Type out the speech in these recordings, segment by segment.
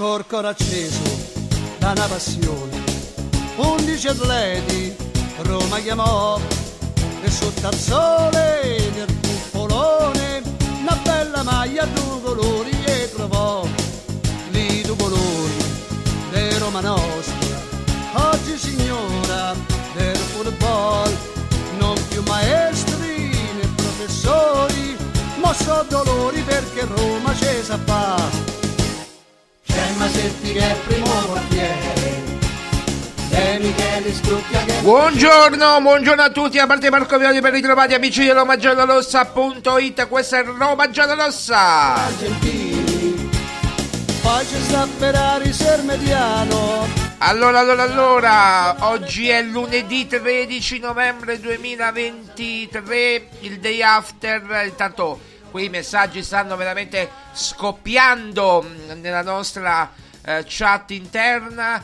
Corcor acceso da una passione, 11 atleti Roma chiamò, e sotto al sole del cupolone una bella maglia a 2 colori e trovò. Li 2 colori de Roma nostra, oggi signora del football. Non più maestri né professori, ma so dolori perché Roma ce sa fa. Buongiorno a tutti, da parte di Marco Violi, ben ritrovati amici di Roma Giallorossa.it. Questa è Roma Giallorossa. Allora, oggi è lunedì 13 novembre 2023, il day after. Intanto quei messaggi stanno veramente scoppiando nella nostra chat interna,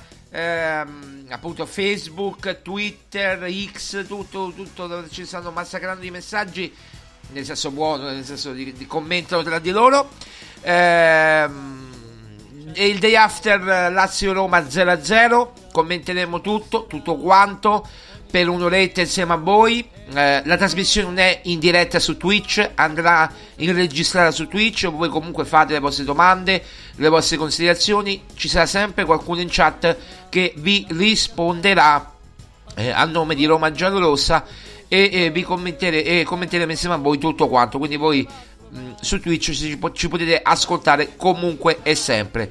appunto Facebook, Twitter, X, tutto ci stanno massacrando i messaggi, nel senso buono, nel senso di commentano tra di loro. E il day after Lazio Roma 0-0, commenteremo tutto quanto. per un'oretta insieme a voi. La trasmissione non è in diretta su Twitch, andrà in registrata su Twitch. Voi comunque fate le vostre domande, le vostre considerazioni, ci sarà sempre qualcuno in chat che vi risponderà a nome di Roma Giallorossa e vi commenteremo insieme a voi tutto quanto. Quindi voi su Twitch ci potete ascoltare comunque e sempre.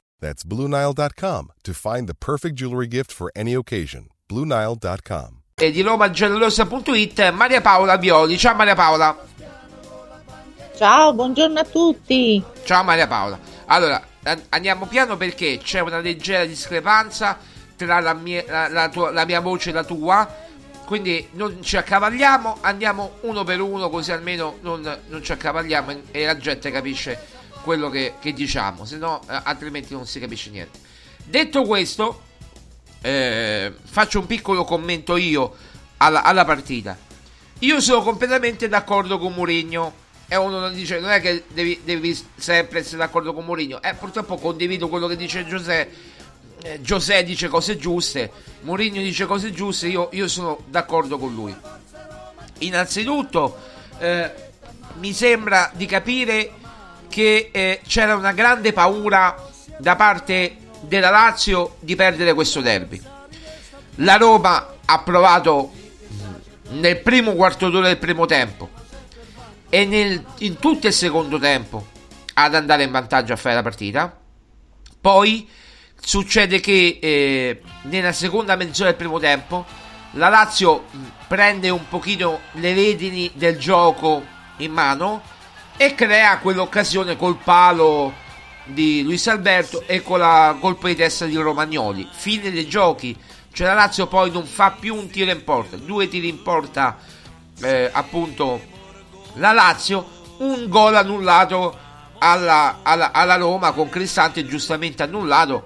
That's BlueNile.com to find the perfect jewelry gift for any occasion. BlueNile.com. E di RomaGiallorossa.it, Maria Paola Violi. Ciao Maria Paola. Ciao, buongiorno a tutti. Ciao Maria Paola. Allora, andiamo piano perché c'è una leggera discrepanza tra la mia voce e la tua. Quindi non ci accavalliamo, andiamo uno per uno, così almeno non ci accavalliamo e la gente capisce quello che diciamo, se no altrimenti non si capisce niente. Detto questo, faccio un piccolo commento io alla partita. Io sono completamente d'accordo con Mourinho, e uno non dice, non è che devi sempre essere d'accordo con Mourinho. Purtroppo condivido quello che dice Giuseppe dice cose giuste, Mourinho dice cose giuste, io sono d'accordo con lui. Innanzitutto mi sembra di capire che c'era una grande paura da parte della Lazio di perdere questo derby. La Roma ha provato nel primo quarto d'ora del primo tempo e in tutto il secondo tempo ad andare in vantaggio a fare la partita. Poi succede che nella seconda mezz'ora del primo tempo la Lazio prende un pochino le redini del gioco in mano e crea quell'occasione col palo di Luis Alberto e con la colpo di testa di Romagnoli. Fine dei giochi, cioè la Lazio poi non fa più un tiro in porta, due tiri in porta appunto la Lazio, un gol annullato alla Roma con Cristante giustamente annullato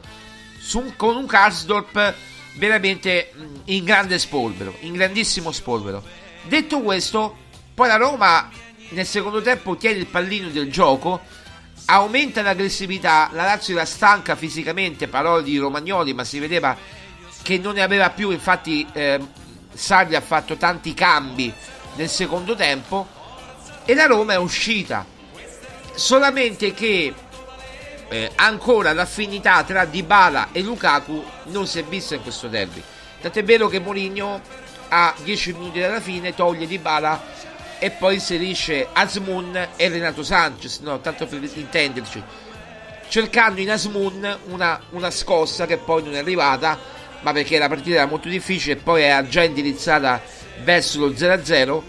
con un Karsdorp veramente in grande spolvero, in grandissimo spolvero. Detto questo, poi la Roma nel secondo tempo tiene il pallino del gioco, aumenta l'aggressività, la Lazio era stanca fisicamente, parole di Romagnoli, ma si vedeva che non ne aveva più. Infatti Sarri ha fatto tanti cambi nel secondo tempo e la Roma è uscita. Solamente che ancora l'affinità tra Dybala e Lukaku non si è vista in questo derby, tant'è vero che Mourinho a 10 minuti dalla fine toglie Dybala e poi inserisce Azmoun e Renato Sanchez, no, tanto per intenderci, cercando in Azmoun una scossa che poi non è arrivata, ma perché la partita era molto difficile e poi era già indirizzata verso lo 0-0.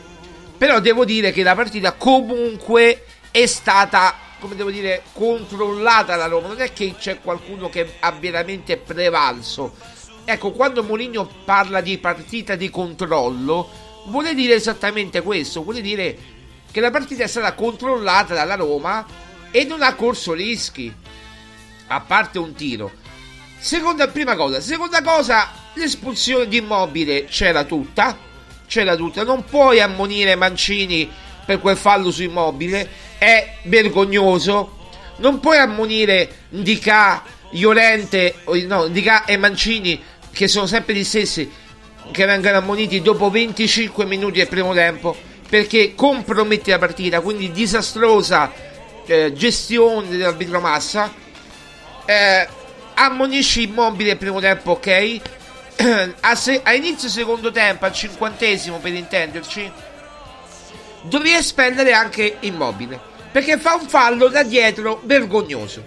Però devo dire che la partita comunque è stata, come devo dire, controllata la Roma, non è che c'è qualcuno che ha veramente prevalso. Ecco, quando Mourinho parla di partita di controllo vuole dire esattamente questo, vuole dire che la partita è stata controllata dalla Roma e non ha corso rischi, a parte un tiro. Seconda cosa, l'espulsione di Immobile c'era tutta, non puoi ammonire Mancini per quel fallo su Immobile, è vergognoso. Non puoi ammonire N'Dicka e Mancini, che sono sempre gli stessi, che vengano ammoniti dopo 25 minuti del primo tempo, perché compromette la partita. Quindi disastrosa gestione dell'arbitro Massa. Ammonisci Immobile al primo tempo, ok. A inizio secondo tempo, al 50° per intenderci, dovrei espellere anche Immobile, perché fa un fallo da dietro vergognoso.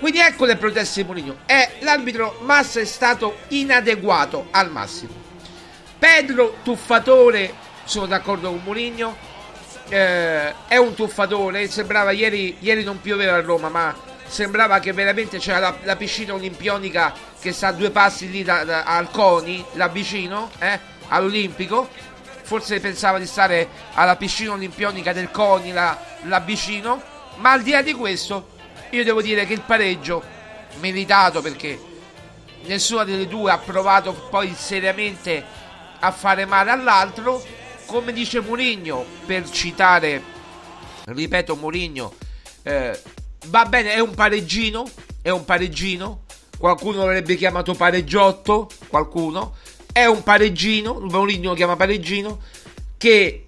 Quindi ecco le proteste di Mourinho. L'arbitro Massa è stato inadeguato al massimo. Pedro tuffatore, sono d'accordo con Mourinho, è un tuffatore. Sembrava ieri non pioveva a Roma, ma sembrava che veramente c'era la piscina olimpionica che sta a due passi lì al CONI, là vicino, all'Olimpico. Forse pensava di stare alla piscina olimpionica del CONI là vicino, ma al di là di questo io devo dire che il pareggio meritato, perché nessuna delle due ha provato poi seriamente a fare male all'altro. Come dice Mourinho, per citare, ripeto, Mourinho, va bene, è un pareggino, qualcuno l'avrebbe chiamato pareggiotto, è un pareggino, Mourinho lo chiama pareggino, che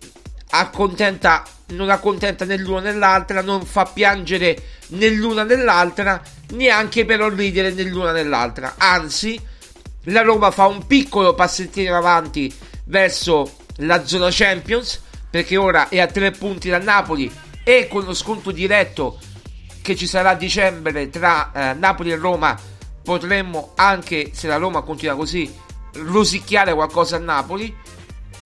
non accontenta né l'una né l'altra, non fa piangere né l'una né l'altra, neanche però ridere né l'una né l'altra. Anzi, la Roma fa un piccolo passettino in avanti verso la zona Champions, perché ora è a 3 punti dal Napoli, e con lo scontro diretto che ci sarà a dicembre tra Napoli e Roma potremmo, anche se la Roma continua così, rosicchiare qualcosa a Napoli.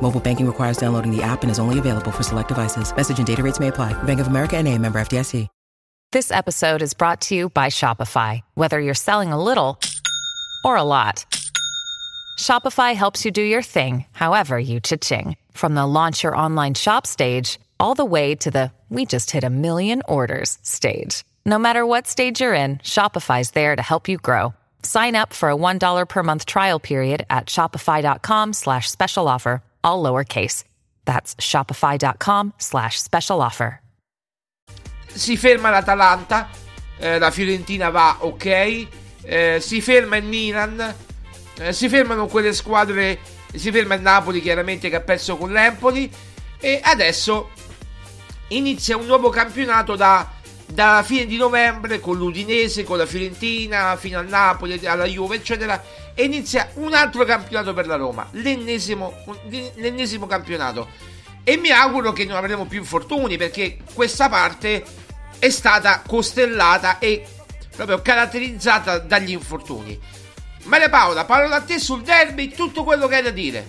Mobile banking requires downloading the app and is only available for select devices. Message and data rates may apply. Bank of America N.A., member FDIC. This episode is brought to you by Shopify. Whether you're selling a little or a lot, Shopify helps you do your thing, however you cha-ching. From the launch your online shop stage, all the way to the we just hit 1 million orders stage. No matter what stage you're in, Shopify's there to help you grow. Sign up for a $1 per month trial period at shopify.com/special offer, all lowercase. That's shopify.com/special offer. Si ferma l'Atalanta, la Fiorentina va ok, si ferma il Milan, si fermano quelle squadre, si ferma il Napoli chiaramente che ha perso con l'Empoli, e adesso inizia un nuovo campionato dalla fine di novembre con l'Udinese, con la Fiorentina, fino al Napoli, alla Juve eccetera, e inizia un altro campionato per la Roma, l'ennesimo campionato, e mi auguro che non avremo più infortuni, perché questa parte è stata costellata e proprio caratterizzata dagli infortuni. Maria Paola, parola a te sul derby, tutto quello che hai da dire.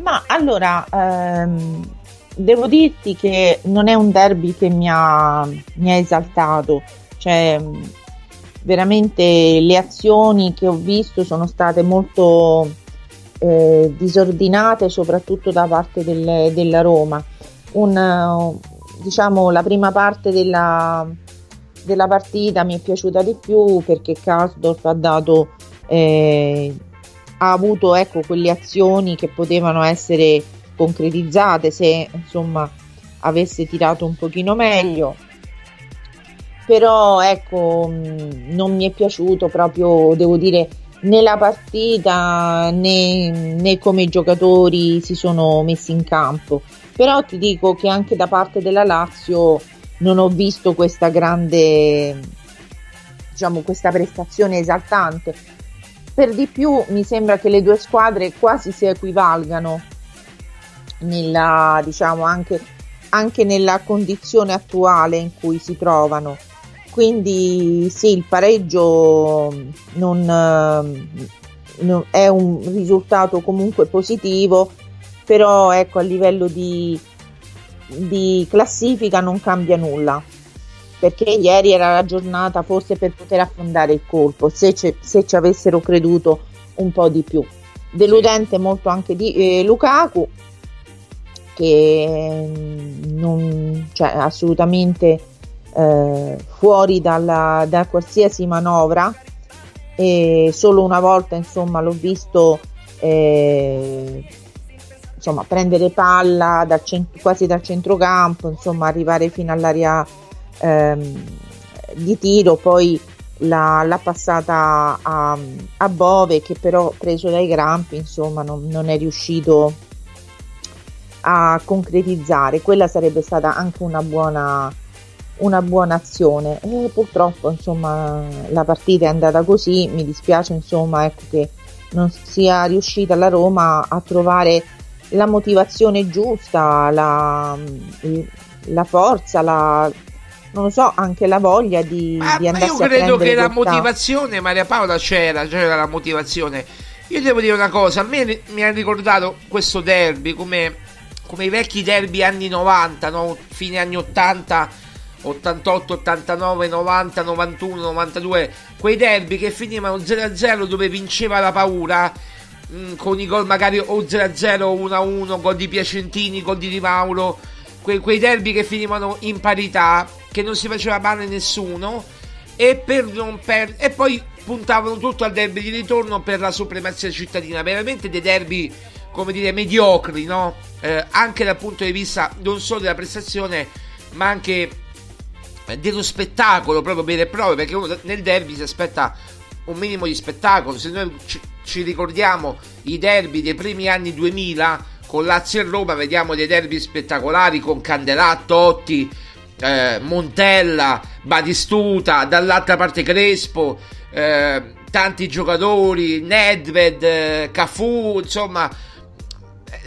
Ma allora, devo dirti che non è un derby che mi ha esaltato, cioè veramente le azioni che ho visto sono state molto disordinate, soprattutto da parte della Roma. Diciamo la prima parte della partita mi è piaciuta di più, perché Karsdorp ha avuto, ecco, quelle azioni che potevano essere concretizzate se insomma avesse tirato un pochino meglio. Però ecco, non mi è piaciuto proprio, devo dire, né la partita né come i giocatori si sono messi in campo. Però ti dico che anche da parte della Lazio non ho visto questa grande, diciamo, questa prestazione esaltante. Per di più mi sembra che le due squadre quasi si equivalgano nella, diciamo, anche nella condizione attuale in cui si trovano. Quindi sì, il pareggio non è un risultato comunque positivo, però ecco, a livello di classifica non cambia nulla, perché ieri era la giornata forse per poter affondare il colpo, se ci avessero creduto un po' di più. Deludente molto anche di Lukaku, che non, cioè, assolutamente fuori da qualsiasi manovra, e solo una volta insomma l'ho visto insomma prendere palla quasi dal centrocampo, insomma arrivare fino all'area di tiro, poi l'ha passata a Bove, che però preso dai grampi, insomma, non è riuscito a concretizzare. Quella sarebbe stata anche una buona azione, e purtroppo, insomma, la partita è andata così. Mi dispiace, insomma, ecco, che non sia riuscita la Roma a trovare la motivazione giusta, la forza, non lo so, anche la voglia di andare a prendere. Io credo che la motivazione, Maria Paola, c'era la motivazione. Io devo dire una cosa, a me mi ha ricordato questo derby come i vecchi derby anni 90, no? Fine anni 80, 88, 89, 90, 91, 92, quei derby che finivano 0-0 dove vinceva la paura, con i gol magari o 0-0, 1-1, gol di Piacentini, gol di Di Mauro, quei derby che finivano in parità, che non si faceva male nessuno, e poi puntavano tutto al derby di ritorno per la supremazia cittadina. Veramente dei derby, come dire, mediocri, no? Anche dal punto di vista non solo della prestazione, ma anche dello spettacolo proprio vero e proprio, perché uno nel derby si aspetta un minimo di spettacolo. Se noi ci ricordiamo i derby dei primi anni 2000 con Lazio e Roma, vediamo dei derby spettacolari con Candelà, Totti, Montella, Batistuta, dall'altra parte Crespo, tanti giocatori, Nedved, Cafu, insomma.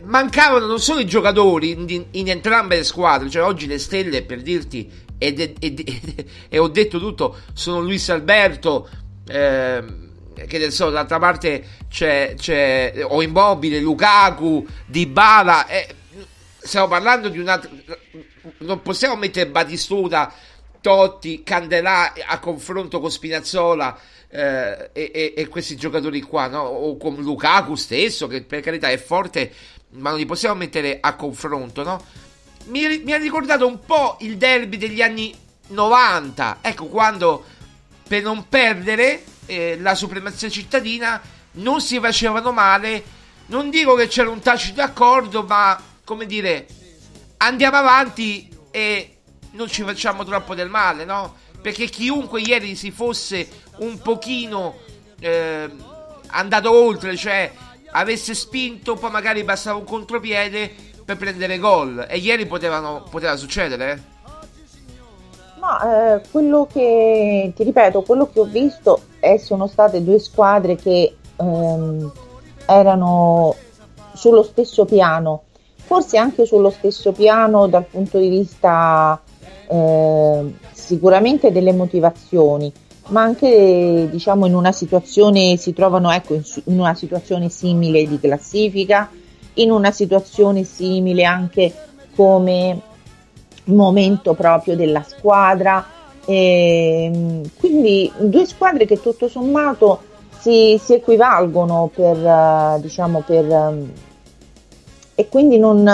Mancavano non solo i giocatori in entrambe le squadre, cioè oggi le stelle, per dirti, e ho detto tutto, sono Luis Alberto, che ne so, d'altra parte c'è Immobile, Lukaku, Dybala, stiamo parlando di un altro, non possiamo mettere Batistuta, Totti, Candelà a confronto con Spinazzola, e questi giocatori qua, no? O con Lukaku stesso, che per carità è forte, ma non li possiamo mettere a confronto, no? Mi ha ricordato un po' il derby degli anni 90, ecco, quando per non perdere la supremazia cittadina non si facevano male. Non dico che c'era un tacito accordo, ma, come dire, andiamo avanti e non ci facciamo troppo del male, no? Perché chiunque ieri si fosse un pochino andato oltre, cioè avesse spinto, poi magari bastava un contropiede per prendere gol, e ieri poteva succedere. Ma quello che ti ripeto, quello che ho visto sono state due squadre che erano sullo stesso piano, forse anche sullo stesso piano dal punto di vista sicuramente delle motivazioni, ma anche, diciamo, in una situazione si trovano, ecco, in una situazione simile di classifica, in una situazione simile anche come momento proprio della squadra, quindi due squadre che tutto sommato si equivalgono per, diciamo, per, e quindi non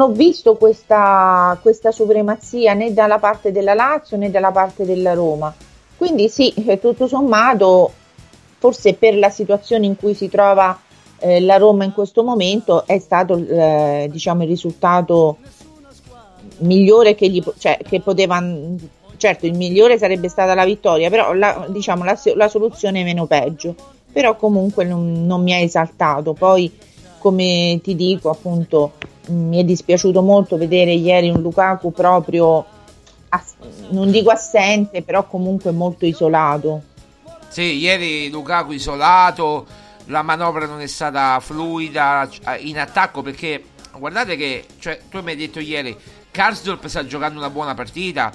ho visto questa supremazia né dalla parte della Lazio né dalla parte della Roma. Quindi sì, tutto sommato, forse per la situazione in cui si trova la Roma in questo momento, è stato diciamo il risultato migliore che poteva, certo, il migliore sarebbe stata la vittoria, però la soluzione è meno peggio, però comunque non mi ha esaltato. Poi, come ti dico, appunto, mi è dispiaciuto molto vedere ieri un Lukaku proprio non dico assente, però comunque molto isolato. Sì, ieri Lukaku isolato, la manovra non è stata fluida in attacco, perché guardate che, cioè, tu mi hai detto ieri Karsdorp sta giocando una buona partita,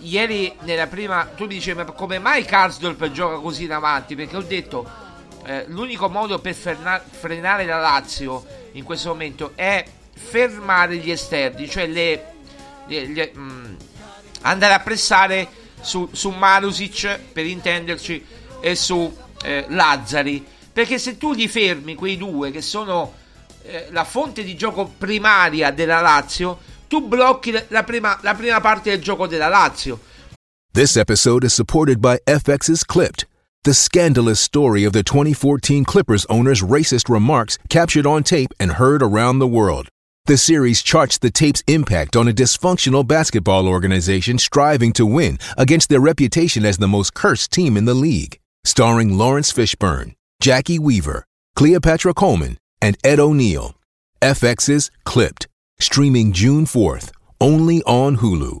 ieri nella prima tu mi dicevi, ma come mai Karsdorp gioca così in avanti? Perché ho detto l'unico modo per frenare la Lazio in questo momento è fermare gli esterni, cioè andare a pressare su Marusic, per intenderci, e su Lazzari, perché se tu li fermi quei due che sono la fonte di gioco primaria della Lazio, tu blocchi la prima parte del gioco della Lazio. This episode is supported by FX's Clipped, the scandalous story of the 2014 Clippers owner's racist remarks captured on tape and heard around the world. The series charts the tape's impact on a dysfunctional basketball organization striving to win against their reputation as the most cursed team in the league. Starring Lawrence Fishburne, Jackie Weaver, Cleopatra Coleman, and Ed O'Neill. FX's Clipped, streaming June 4th, only on Hulu.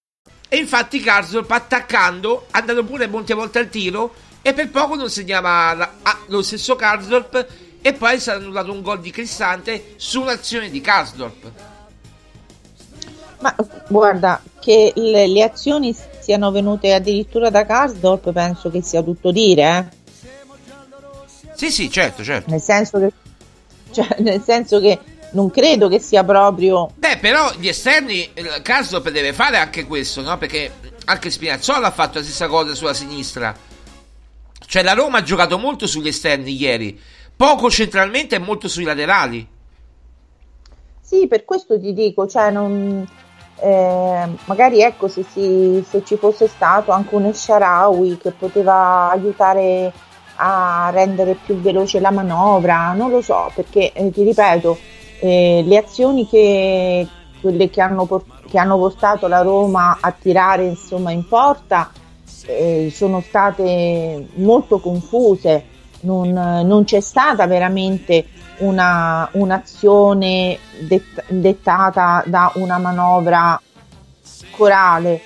E infatti Karsdorp, attaccando, è andato pure molte volte al tiro e per poco non segnava lo stesso Karsdorp, e poi sarà annullato un gol di Cristante su un'azione di Karsdorp. Ma guarda, che le azioni siano venute addirittura da Karsdorp penso che sia tutto dire, Sì, certo. Nel senso che non credo che sia proprio... però gli esterni, il Karsdorp deve fare anche questo, no? Perché anche Spinazzola ha fatto la stessa cosa sulla sinistra. Cioè la Roma ha giocato molto sugli esterni ieri, poco centralmente e molto sui laterali. Sì, per questo ti dico, cioè non... magari ecco, se ci fosse stato anche un El Shaarawy che poteva aiutare a rendere più veloce la manovra, non lo so, perché ti ripeto... le azioni che hanno portato la Roma a tirare insomma in porta sono state molto confuse, non c'è stata veramente un'azione dettata da una manovra corale,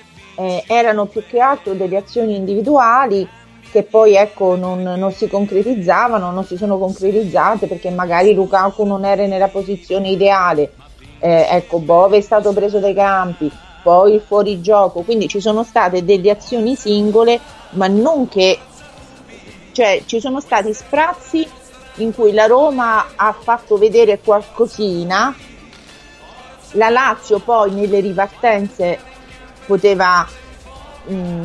erano più che altro delle azioni individuali che poi ecco non si concretizzavano, non si sono concretizzate perché magari Lukaku non era nella posizione ideale, Bove è stato preso dai campi, poi il fuorigioco, quindi ci sono state delle azioni singole, ma non che, cioè ci sono stati sprazzi in cui la Roma ha fatto vedere qualcosina, la Lazio poi nelle ripartenze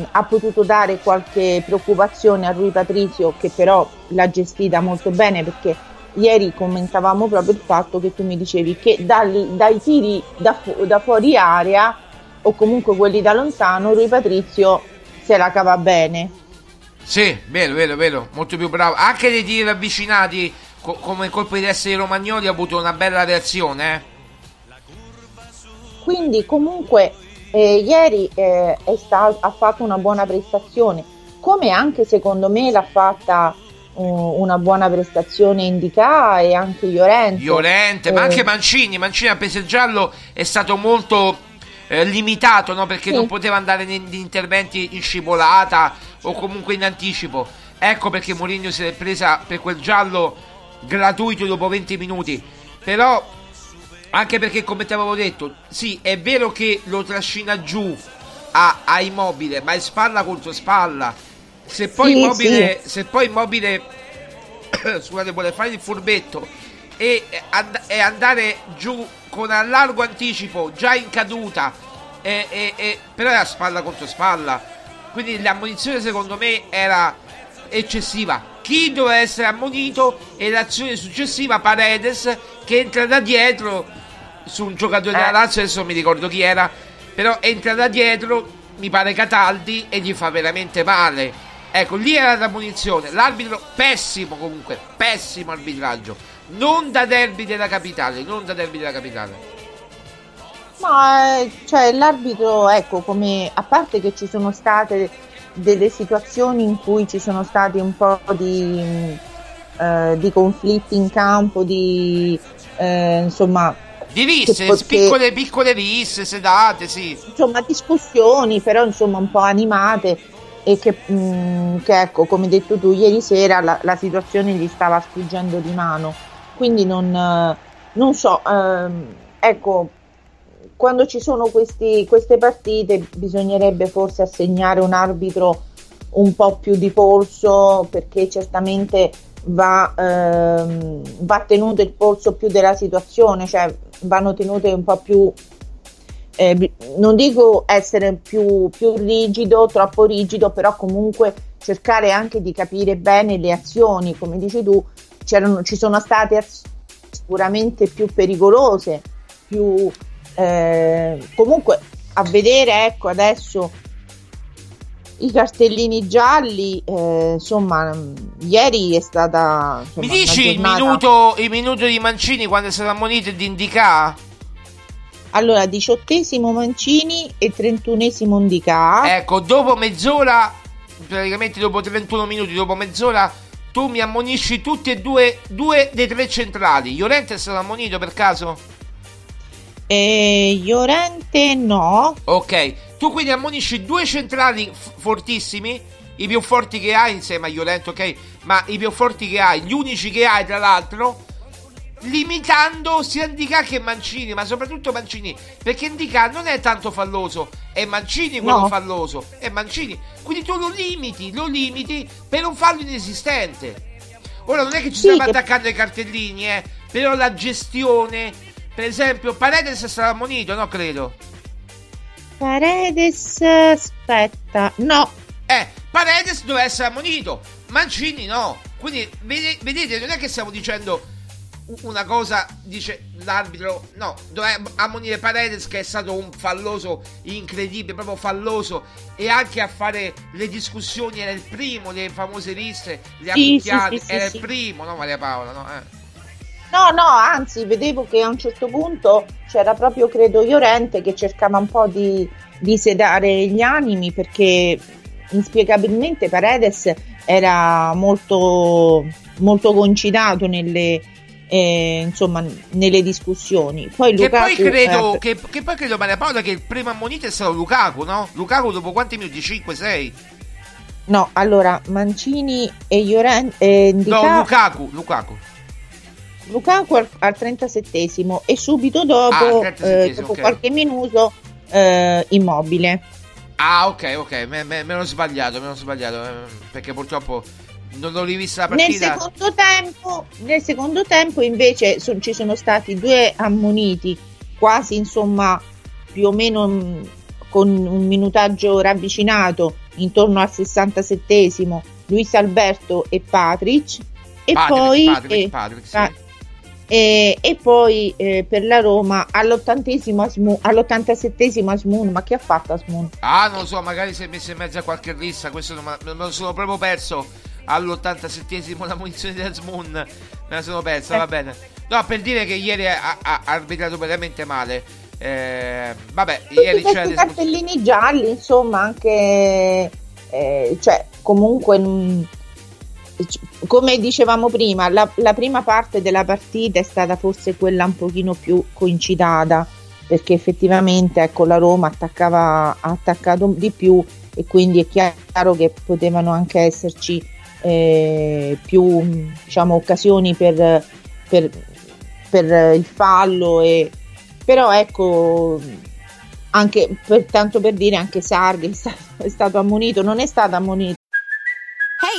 ha potuto dare qualche preoccupazione a Rui Patrizio, che però l'ha gestita molto bene, perché ieri commentavamo proprio il fatto che tu mi dicevi che dai tiri da fuori area o comunque quelli da lontano Rui Patrizio se la cava bene. Sì, vero, molto più bravo. Anche nei tiri ravvicinati come colpo di testa di Romagnoli ha avuto una bella reazione, Quindi comunque ieri ha fatto una buona prestazione, come anche secondo me l'ha fatta una buona prestazione N'Dicka e anche Llorente, ma anche Mancini a peso giallo è stato molto limitato, no? Perché sì, non poteva andare negli interventi in scivolata o comunque in anticipo, ecco perché Mourinho si è presa per quel giallo gratuito dopo 20 minuti, però anche perché, come ti avevo detto, sì, è vero che lo trascina giù a Immobile, ma è spalla contro spalla. Se poi Immobile scusate, vuole fare il furbetto e andare giù con un largo anticipo, già in caduta, però è a spalla contro spalla. Quindi l'ammonizione secondo me era eccessiva. Chi doveva essere ammonito è l'azione successiva, Paredes, che entra da dietro su un giocatore della Lazio, adesso non mi ricordo chi era, però entra da dietro, mi pare Cataldi, e gli fa veramente male. Ecco, lì era la punizione. L'arbitro pessimo, comunque pessimo arbitraggio, non da derby della capitale. Ma cioè l'arbitro, ecco, come a parte che ci sono state delle situazioni in cui ci sono stati un po' di conflitti in campo, di risse, piccole risse sedate, sì, insomma discussioni però insomma un po' animate, e che ecco, come detto tu ieri sera, la situazione gli stava sfuggendo di mano, quindi non so, ecco, quando ci sono queste partite bisognerebbe forse assegnare un arbitro un po' più di polso, perché certamente va tenuto il polso più della situazione, cioè vanno tenute un po' più, non dico essere più rigido, troppo rigido, però comunque cercare anche di capire bene le azioni. Come dici tu, ci sono state azioni sicuramente più pericolose, più comunque a vedere, ecco, adesso i cartellini gialli, insomma, ieri è stata, insomma, mi dici il minuto di Mancini quando è stato ammonito di N'Dicka? Allora, 18° Mancini e 31° N'Dicka. Ecco, dopo mezz'ora, praticamente dopo 31 minuti, dopo mezz'ora, tu mi ammonisci tutti e due dei tre centrali. Llorente è stato ammonito per caso? Llorente no. Ok, tu quindi ammonisci due centrali fortissimi, i più forti che hai insieme a Llorente, ok? Ma i più forti che hai, gli unici che hai tra l'altro, limitando sia N'Dicka che Mancini, ma soprattutto Mancini, perché N'Dicka non è tanto falloso, è Mancini quello falloso, è Mancini, quindi tu lo limiti per un fallo inesistente. Ora non è che ci stiamo attaccando ai cartellini, però la gestione, per esempio Paredes sarà ammonito, no? Credo Paredes, aspetta, no, Paredes doveva essere ammonito, Mancini no, quindi vedete, non è che stiamo dicendo una cosa, dice l'arbitro, no, doveva ammonire Paredes che è stato un falloso incredibile, proprio falloso, e anche a fare le discussioni era il primo, le famose liste, le amicchiate, era il primo, no Maria Paola? No, anzi, vedevo che a un certo punto c'era proprio, credo, Llorente che cercava un po' di sedare gli animi, perché inspiegabilmente Paredes era molto, molto concitato nelle discussioni. Poi Lukaku, che poi credo Maria Paola, che il primo ammonito è stato Lukaku, no? Lukaku dopo quanti minuti? 5-6? No, allora Mancini e Llorente, no, Lukaku al 37esimo, e subito dopo, dopo qualche minuto, Immobile. Ok, me l'ho sbagliato, perché purtroppo non l'ho rivista la partita. Nel secondo tempo invece ci sono stati due ammoniti quasi, insomma, più o meno con un minutaggio ravvicinato, intorno al 67esimo, Luis Alberto e Patric, e poi per la Roma all'87esimo Azmoun. Ma che ha fatto Azmoun? Non lo so, magari si è messo in mezzo a qualche rissa, questo non me lo sono proprio perso. All'87esimo la munizione di Azmoun, me la sono persa, va bene. No, per dire che ieri ha arbitrato veramente male. Vabbè, tutti ieri c'era i cartellini gialli, insomma, anche cioè comunque come dicevamo prima, la prima parte della partita è stata forse quella un pochino più coincitata, perché effettivamente, ecco, la Roma ha attaccato di più, e quindi è chiaro che potevano anche esserci più, diciamo, occasioni per il fallo, però ecco, anche tanto per dire anche Sarri è stato ammonito, non è stato ammonito. Hey,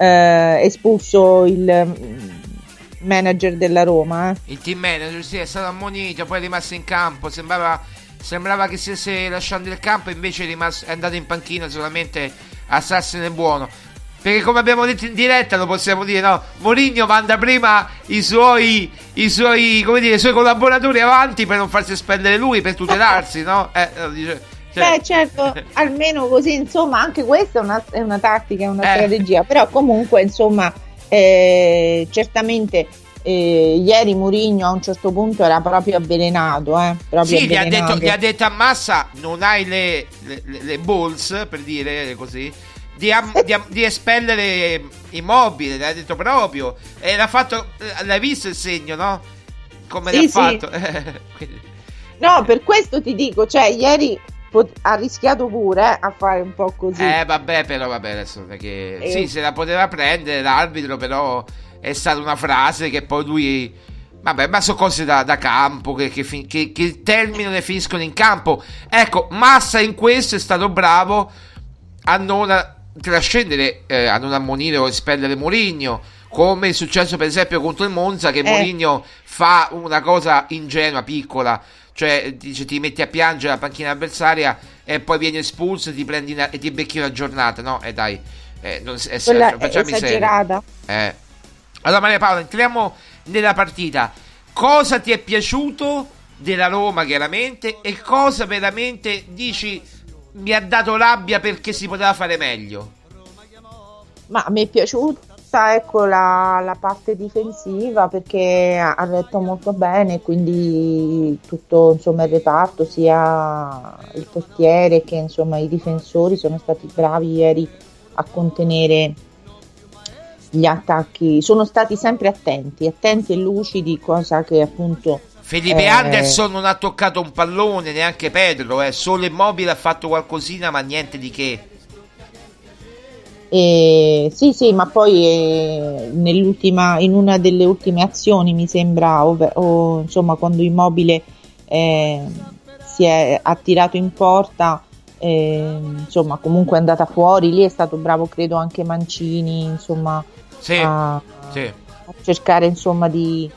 Espulso il manager della Roma, il team manager, sì, è stato ammonito, poi è rimasto in campo, sembrava che stesse lasciando il campo, invece è andato in panchina solamente a starsene buono, perché come abbiamo detto in diretta, lo possiamo dire, no? Mourinho manda prima i suoi come dire, i suoi collaboratori avanti per non farsi spendere lui, per tutelarsi, no? Beh, certo, almeno così, insomma, anche questa è una tattica, è una strategia, però comunque, insomma, certamente ieri Mourinho a un certo punto era proprio avvelenato, proprio avvelenato. Gli ha detto a Massa, non hai le balls, per dire così, di espellere Immobile, l'ha detto proprio. E l'ha fatto, l'hai visto il segno, no? Come sì, l'ha fatto. Sì. No, per questo ti dico, cioè ieri ha rischiato pure a fare un po' così. Vabbè, però vabbè, adesso perché sì, se la poteva prendere l'arbitro, però è stata una frase che poi lui, vabbè, ma sono cose da campo che terminano e finiscono in campo. Ecco, Massa in questo è stato bravo a non trascendere, a non ammonire o espellere Mourinho, come è successo per esempio contro il Monza, che Mourinho fa una cosa ingenua, piccola. Cioè dice, ti metti a piangere la panchina avversaria e poi vieni espulso e ti prendi e ti becchi una giornata, no? E dai, non è, facciamo esagerata. Allora Maria Paola, entriamo nella partita. Cosa ti è piaciuto della Roma chiaramente, e cosa veramente dici mi ha dato rabbia perché si poteva fare meglio? Ma mi è piaciuta, ecco, la parte difensiva, perché ha retto molto bene, quindi tutto insomma il reparto, sia il portiere che insomma i difensori sono stati bravi ieri a contenere gli attacchi, sono stati sempre attenti e lucidi, cosa che appunto Felipe Anderson non ha toccato un pallone, neanche Pedro, solo Immobile ha fatto qualcosina, ma niente di che. Sì, ma poi in una delle ultime azioni mi sembra, o insomma quando Immobile si è attirato in porta, insomma comunque è andata fuori, lì è stato bravo credo anche Mancini, insomma a cercare insomma di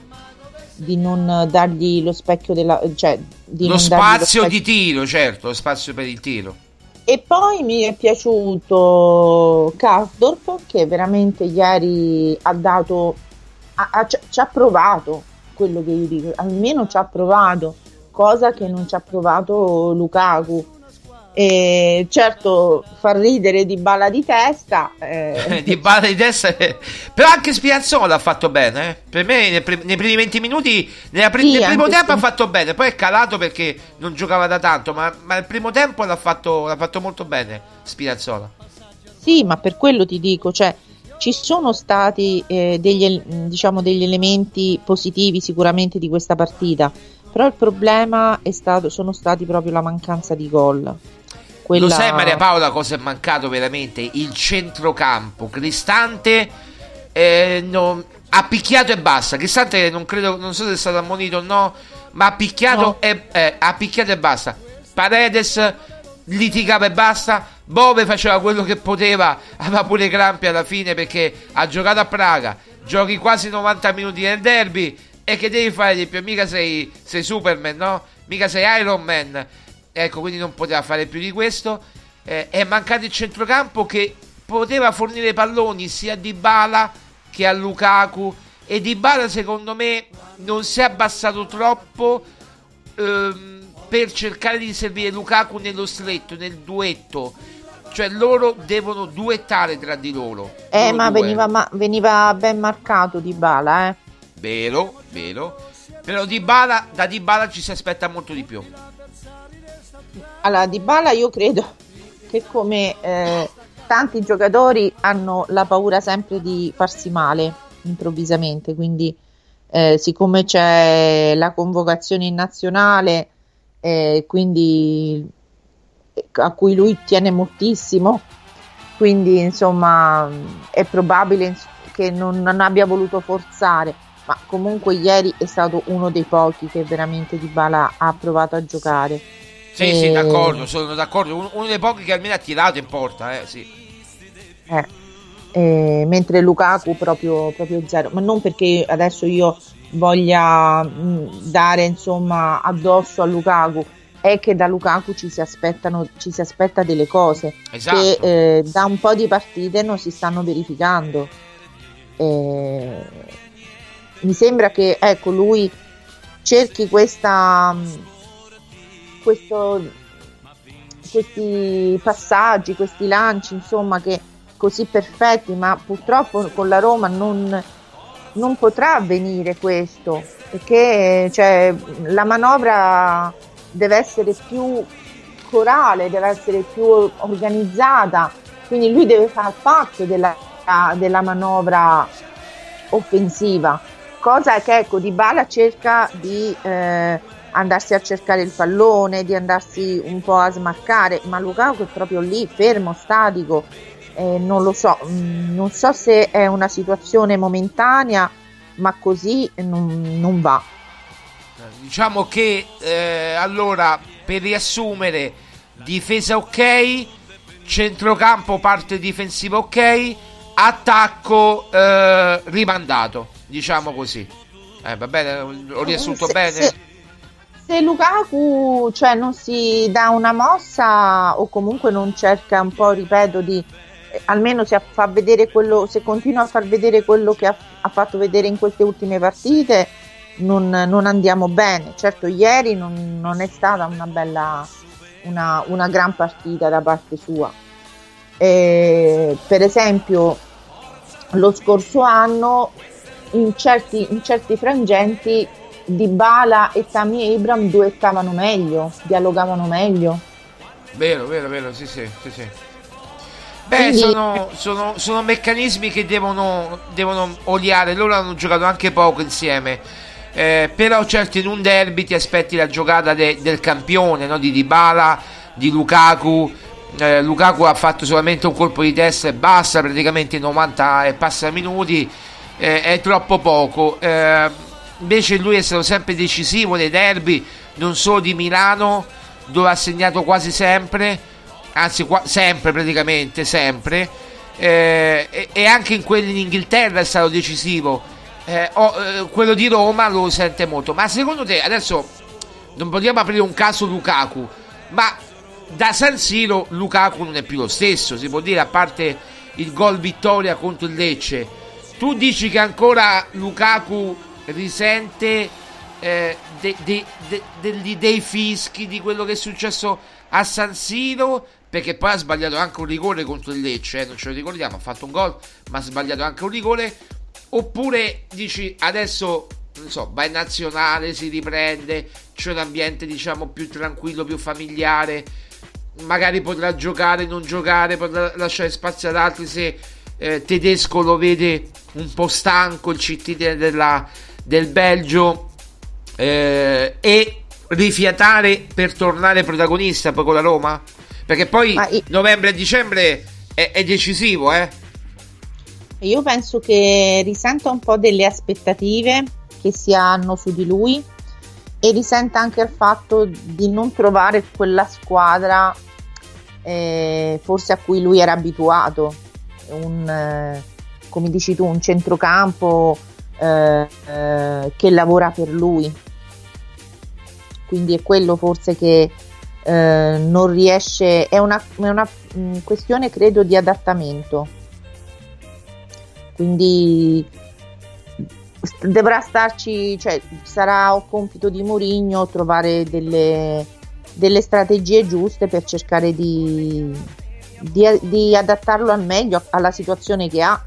non dargli lo specchio cioè di lo non spazio lo di tiro, certo, lo spazio per il tiro. E poi mi è piaciuto Karsdorp, che veramente ieri ha dato, ci ha provato, quello che io dico, almeno ci ha provato, cosa che non ci ha provato Lukaku. E certo, far ridere Dybala di testa, Dybala di testa, però anche Spinazzola ha fatto bene, per me nei primi 20 minuti nel primo tempo ha fatto bene, poi è calato perché non giocava da tanto, ma il primo tempo l'ha fatto molto bene Spinazzola. Sì, ma per quello ti dico, cioè ci sono stati degli elementi positivi sicuramente di questa partita, però il problema sono stati proprio la mancanza di gol. Lo sai Maria Paola cosa è mancato veramente? Il centrocampo. Cristante ha picchiato e basta. Cristante non so se è stato ammonito o no, ma ha picchiato, no. Ha picchiato e basta. Paredes litigava e basta. Bove faceva quello che poteva, aveva pure crampi alla fine perché ha giocato a Praga, giochi quasi 90 minuti nel derby, e che devi fare di più? Mica sei Superman, no? Mica sei Iron Man. Ecco, quindi non poteva fare più di questo. È mancato il centrocampo che poteva fornire palloni sia a Dybala che a Lukaku, e Dybala secondo me non si è abbassato troppo per cercare di servire Lukaku nello stretto, nel duetto. Cioè loro devono duettare tra di loro. Ma veniva ben marcato Dybala, Vero. Però da Dybala ci si aspetta molto di più. Allora, Dybala io credo che come tanti giocatori hanno la paura sempre di farsi male improvvisamente, quindi siccome c'è la convocazione in nazionale, quindi a cui lui tiene moltissimo, quindi insomma è probabile che non abbia voluto forzare, ma comunque ieri è stato uno dei pochi che veramente Dybala ha provato a giocare. Sì, d'accordo, sono d'accordo. Uno dei pochi che almeno ha tirato in porta, mentre Lukaku proprio zero. Ma non perché adesso io voglia dare insomma addosso a Lukaku, è che da Lukaku ci si aspetta delle cose, esatto, che da un po' di partite non si stanno verificando. Mi sembra che ecco lui cerchi questi passaggi, questi lanci insomma che così perfetti, ma purtroppo con la Roma non potrà avvenire questo, perché cioè, la manovra deve essere più corale, deve essere più organizzata, quindi lui deve far parte della manovra offensiva, cosa che ecco Dybala cerca di andarsi a cercare il pallone, di andarsi un po' a smarcare, ma Lukaku è proprio lì fermo, statico, non lo so, non so se è una situazione momentanea, ma così non va. Diciamo che allora, per riassumere, difesa ok, centrocampo parte difensiva ok, attacco rimandato, diciamo così. Va bene, ho riassunto bene? Se Lukaku, cioè, non si dà una mossa o comunque non cerca un po', ripeto, di almeno se fa vedere quello, se continua a far vedere quello che ha fatto vedere in queste ultime partite, non andiamo bene. Certo, ieri non è stata una bella, una gran partita da parte sua. Per esempio, lo scorso anno in certi frangenti Dybala e Tammy Abraham duettavano meglio, dialogavano meglio. Vero, sì. Beh, quindi sono meccanismi che devono oliare. Loro hanno giocato anche poco insieme, però certo in un derby ti aspetti la giocata del campione, no? Di Dybala, di Lukaku. Lukaku ha fatto solamente un colpo di testa e basta, praticamente 90 e passa minuti, è troppo poco. Invece lui è stato sempre decisivo nei derby, non solo di Milano, dove ha segnato quasi sempre, anzi sempre, praticamente sempre, e anche in quelli in Inghilterra è stato decisivo. Quello di Roma lo sente molto. Ma secondo te, adesso non vogliamo aprire un caso Lukaku, ma da San Siro Lukaku non è più lo stesso, si può dire, a parte il gol vittoria contro il Lecce. Tu dici che ancora Lukaku risente dei fischi, di quello che è successo a San Siro, perché poi ha sbagliato anche un rigore contro il Lecce, non ce lo ricordiamo, ha fatto un gol ma ha sbagliato anche un rigore. Oppure dici adesso, non so, va in nazionale, si riprende, c'è un ambiente diciamo più tranquillo, più familiare, magari potrà giocare, non giocare, potrà lasciare spazio ad altri se Tedesco lo vede un po' stanco, il CT del Belgio, e rifiatare per tornare protagonista poi con la Roma, perché poi novembre e dicembre è decisivo. Io penso che risenta un po' delle aspettative che si hanno su di lui e risenta anche il fatto di non trovare quella squadra forse a cui lui era abituato, come dici tu, un centrocampo che lavora per lui. Quindi è quello forse che non riesce, è una questione credo di adattamento, quindi dovrà starci, cioè sarà un compito di Mourinho trovare delle strategie giuste per cercare di adattarlo al meglio alla situazione che ha.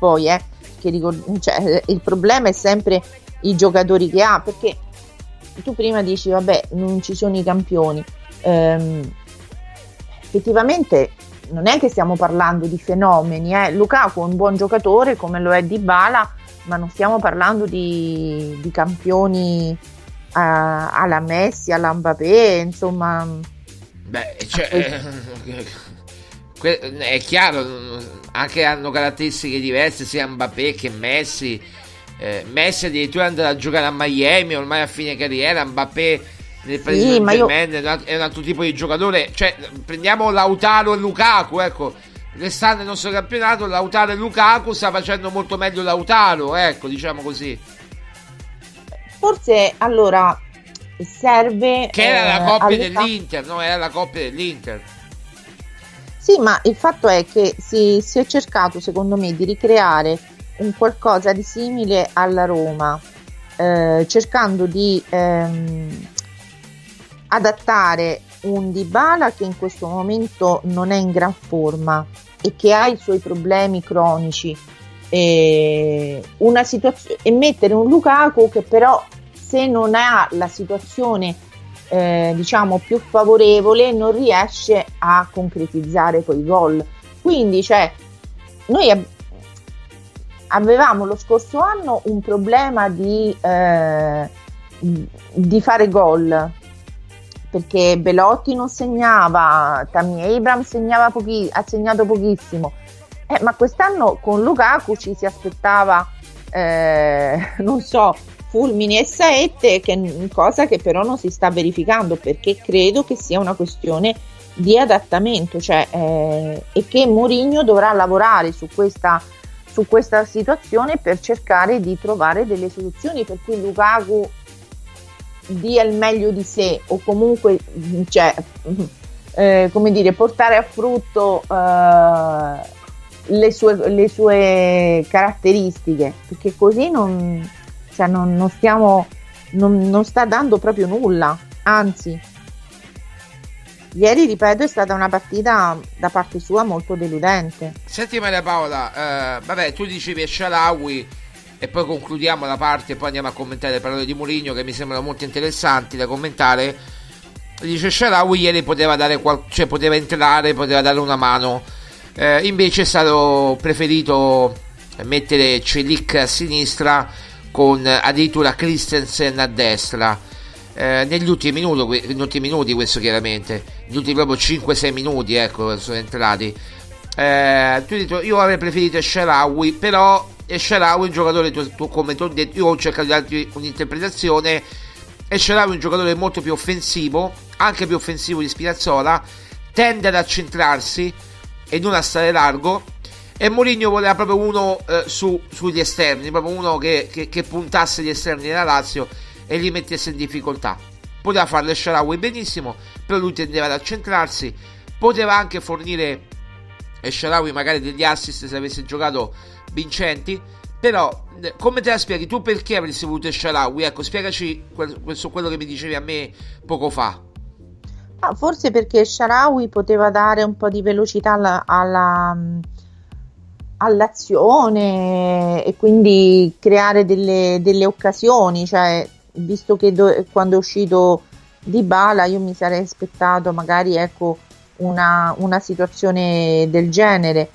Poi cioè, il problema è sempre i giocatori che ha, perché tu prima dici vabbè non ci sono i campioni, effettivamente non è che stiamo parlando di fenomeni, Lukaku è un buon giocatore come lo è Dybala, ma non stiamo parlando di campioni alla Messi, alla Mbappé, insomma. Beh, cioè, è chiaro, anche hanno caratteristiche diverse sia Mbappé che Messi. Messi addirittura è andato a giocare a Miami, ormai a fine carriera. Mbappé nel Paris Saint-Germain è un altro tipo di giocatore. Cioè, prendiamo Lautaro e Lukaku, ecco, restando nel nostro campionato, Lautaro e Lukaku sta facendo molto meglio Lautaro, ecco, diciamo così. Forse allora serve, che era la coppia dell'Inter, no? Era la coppia dell'Inter. Sì, ma il fatto è che si è cercato, secondo me, di ricreare un qualcosa di simile alla Roma, cercando di adattare un Dybala che in questo momento non è in gran forma e che ha i suoi problemi cronici, e mettere un Lukaku che però, se non ha la situazione diciamo più favorevole, non riesce a concretizzare quei gol. Quindi, cioè, noi avevamo lo scorso anno un problema di fare gol, perché Belotti non segnava, Tammy Abraham ha segnato pochissimo, ma quest'anno con Lukaku ci si aspettava non so, fulmini e saette, cosa che però non si sta verificando, perché credo che sia una questione di adattamento, cioè, e che Mourinho dovrà lavorare su questa situazione per cercare di trovare delle soluzioni per cui Lukaku dia il meglio di sé, o comunque, cioè, come dire, portare a frutto le sue caratteristiche, perché così non sta dando proprio nulla, anzi. Ieri, ripeto, è stata una partita da parte sua molto deludente. Senti Maria Paola, vabbè, tu dicevi El Shaarawy e poi concludiamo la parte e poi andiamo a commentare le parole di Mourinho, che mi sembrano molto interessanti da commentare. Dice El Shaarawy ieri poteva dare cioè poteva entrare, poteva dare una mano, invece è stato preferito mettere Celik a sinistra con addirittura Christensen a destra. Negli ultimi minuti, questo chiaramente, negli ultimi proprio 5-6 minuti, ecco, sono entrati. Tu hai detto, io avrei preferito El Shaarawy, però El Shaarawy è un giocatore, tu, come tu hai detto, io ho cercato di darti un'interpretazione. El Shaarawy è un giocatore molto più offensivo, anche più offensivo di Spinazzola, tende ad accentrarsi e non a stare largo, e Mourinho voleva proprio uno sugli esterni, proprio uno che puntasse gli esterni della Lazio e li mettesse in difficoltà. Poteva fare El Shaarawy benissimo, però lui tendeva ad accentrarsi. Poteva anche fornire El Shaarawy magari degli assist se avesse giocato vincenti, però come te la spieghi? Tu perché avresti voluto El Shaarawy? Ecco, spiegaci quello che mi dicevi a me poco fa. Ah, forse perché El Shaarawy poteva dare un po' di velocità all'azione e quindi creare delle occasioni, cioè, visto che quando è uscito Dybala io mi sarei aspettato magari, ecco, una situazione del genere.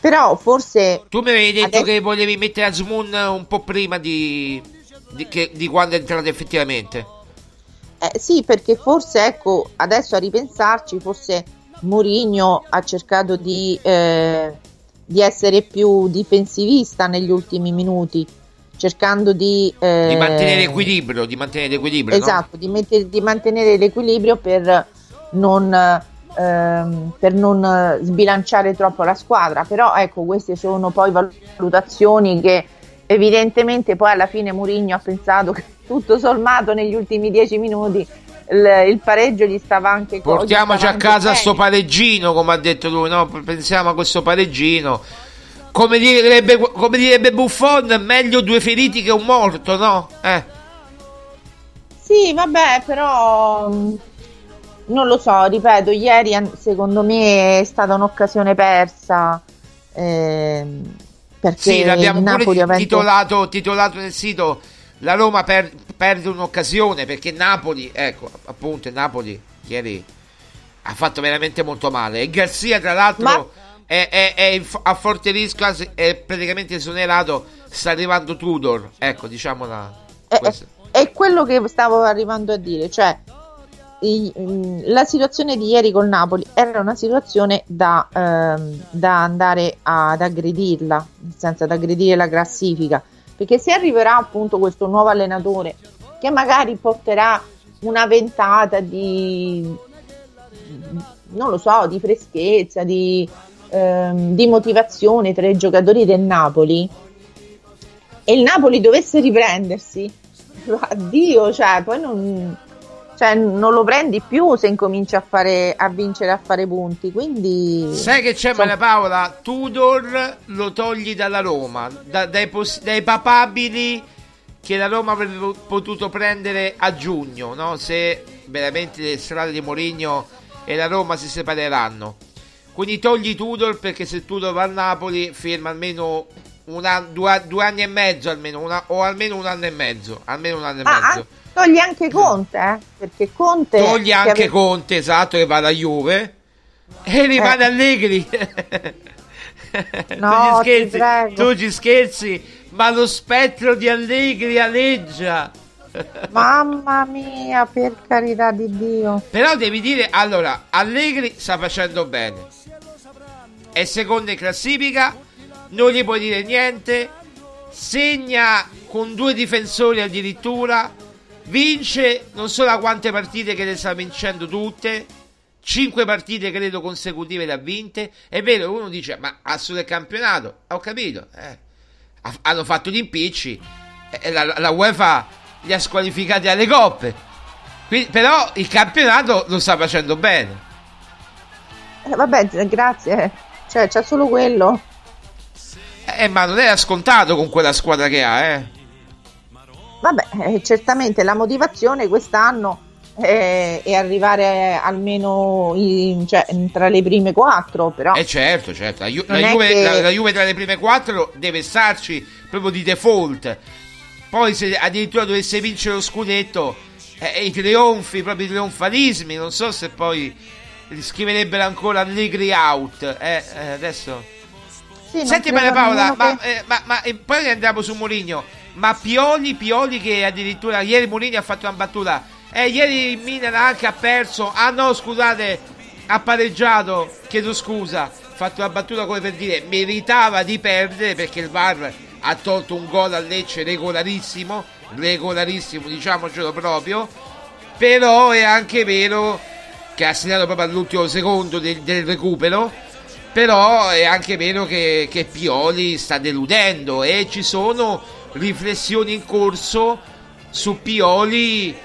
Però forse tu mi avevi detto che volevi mettere Azmoun un po' prima di quando è entrato effettivamente, sì, perché forse, ecco, adesso a ripensarci, forse Mourinho ha cercato di essere più difensivista negli ultimi minuti, cercando di mantenere l'equilibrio, esatto, no? di mantenere l'equilibrio per non sbilanciare troppo la squadra. Però, ecco, queste sono poi valutazioni che evidentemente poi alla fine Mourinho ha pensato che tutto sommato negli ultimi 10 minuti il pareggio gli stava anche portiamoci a casa bene. Sto pareggino, come ha detto lui, no? Pensiamo a questo pareggino, come direbbe Buffon, meglio due feriti che un morto, no? Sì, vabbè, però non lo so, ripeto, ieri secondo me è stata un'occasione persa, perché sì, l'abbiamo pure titolato nel sito, la Roma perde un'occasione, perché Napoli, ecco, appunto, Napoli ieri ha fatto veramente molto male, e Garcia, tra l'altro, è a forte rischio, è praticamente esonerato, sta arrivando Tudor, ecco, diciamola, è quello che stavo arrivando a dire, cioè la situazione di ieri col Napoli era una situazione da andare ad aggredirla, senza ad aggredire la classifica, perché se arriverà appunto questo nuovo allenatore che magari porterà una ventata di, non lo so, di freschezza, di motivazione tra i giocatori del Napoli, e il Napoli dovesse riprendersi, addio, cioè poi non lo prendi più se incomincia a vincere, a fare punti. Quindi sai che c'è, Maria Paola, Tudor lo togli dalla Roma, dai papabili che la Roma avrebbe potuto prendere a giugno, no? Se veramente le strade di Mourinho e la Roma si separeranno, quindi togli Tudor, perché se Tudor va a Napoli firma almeno due anni e mezzo, almeno un anno e mezzo. Togli anche Conte, perché Conte esatto, che va alla Juve, E rimane Allegri. No, tu ci scherzi, ma lo spettro di Allegri aleggia. Mamma mia, per carità di Dio. Però devi dire, allora, Allegri sta facendo bene, è secondo in classifica, non gli puoi dire niente, segna con 2 difensori addirittura, vince non so da quante partite che le sta vincendo tutte, 5 partite credo consecutive le ha vinte. È vero, uno dice ma ha solo il campionato, ho capito, hanno fatto gli impicci, la UEFA li ha squalificati alle coppe. Quindi, però il campionato lo sta facendo bene. Vabbè, grazie. Cioè, c'è solo quello. Ma non era scontato con quella squadra che ha, Vabbè, certamente la motivazione quest'anno è arrivare almeno tra le prime 4, però. Certo. La Juve tra le prime 4 deve starci proprio di default. Poi se addirittura dovesse vincere lo scudetto, i trionfi, proprio i trionfalismi, non so se poi scriverebbero ancora Allegri out. Adesso sì, senti Maria Paola, ma poi andiamo su Mourinho, ma Pioli che addirittura ieri Mourinho ha fatto una battuta, ieri il Milan anche ha perso, ha pareggiato, chiedo scusa, ha fatto una battuta come per dire meritava di perdere perché il VAR ha tolto un gol al Lecce regolarissimo, diciamocelo proprio, però è anche vero che ha segnato proprio all'ultimo secondo del recupero, però è anche vero che Pioli sta deludendo e ci sono riflessioni in corso su Pioli,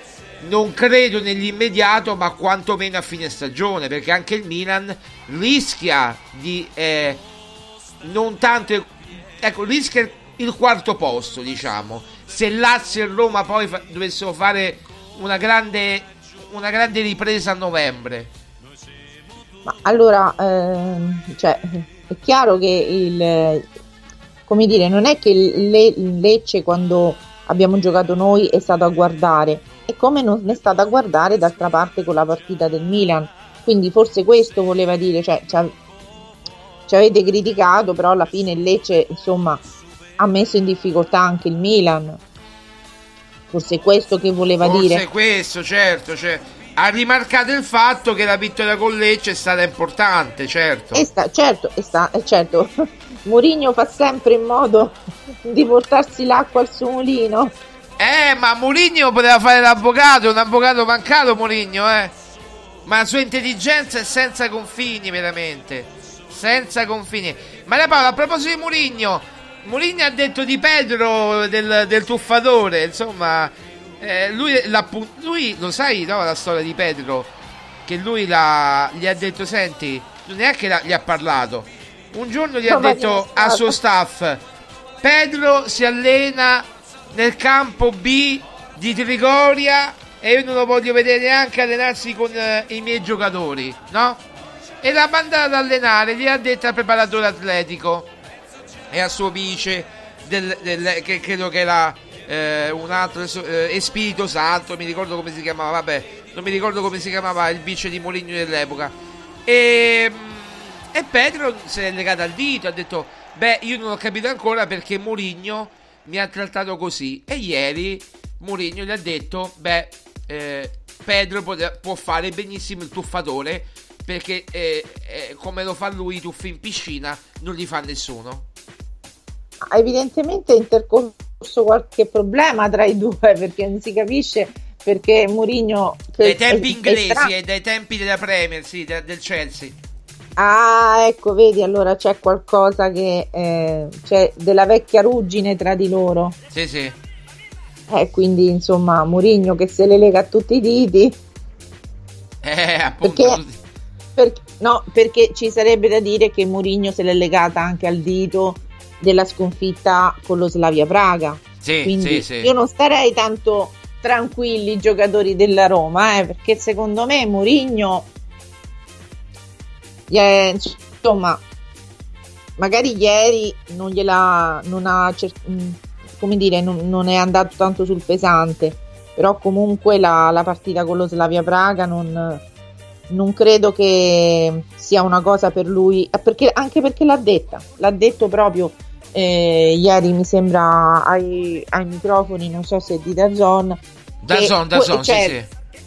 non credo nell'immediato ma quantomeno a fine stagione, perché anche il Milan rischia di rischia il 4º posto, diciamo, se Lazio e Roma poi dovessero fare una grande ripresa a novembre. Ma allora è chiaro che non è che il Lecce quando abbiamo giocato noi è stato a guardare, e come non è stato a guardare d'altra parte con la partita del Milan, quindi forse questo voleva dire, ci avete criticato, però alla fine il Lecce insomma ha messo in difficoltà anche il Milan, forse è questo che voleva dire. Forse questo, certo, ha rimarcato il fatto che la vittoria con Lecce è stata importante, certo. Certo. Mourinho fa sempre in modo di portarsi l'acqua al suo mulino. Ma Mourinho poteva fare l'avvocato, un avvocato mancato Mourinho, ma la sua intelligenza è senza confini, veramente, senza confini. Maria Paola, a proposito di Mourinho ha detto di Pedro, del tuffatore, insomma, lui lo sai, no, la storia di Pedro, che lui gli ha detto, senti, neanche gli ha parlato, un giorno gli ha detto a suo staff, Pedro si allena nel campo B di Trigoria e io non lo voglio vedere neanche allenarsi con i miei giocatori, no? E l'ha mandato ad allenare, gli ha detto al preparatore atletico e a suo vice che credo che era un altro, Espirito Santo, mi ricordo come si chiamava, il vice di Mourinho dell'epoca, e Pedro se l'è legato al dito, ha detto io non ho capito ancora perché Mourinho mi ha trattato così, e ieri Mourinho gli ha detto Pedro può fare benissimo il tuffatore perché come lo fa lui i tuffi in piscina non li fa nessuno. Evidentemente è intercorso qualche problema tra i due, perché non si capisce perché Mourinho dai tempi inglesi e dai tempi della Premier, sì, del Chelsea. Ecco, vedi, allora c'è qualcosa che c'è della vecchia ruggine tra di loro. Sì. Quindi insomma Mourinho che se le lega a tutti i diti. Appunto. Perché ci sarebbe da dire che Mourinho se l'è legata anche al dito della sconfitta con lo Slavia Praga, quindi io non starei tanto tranquilli i giocatori della Roma, perché secondo me Mourinho insomma magari ieri non è andato tanto sul pesante, però comunque la partita con lo Slavia Praga non non credo che sia una cosa per lui, perché, anche perché l'ha detto proprio ieri, mi sembra, ai microfoni, non so se di DAZN, cioè, sì.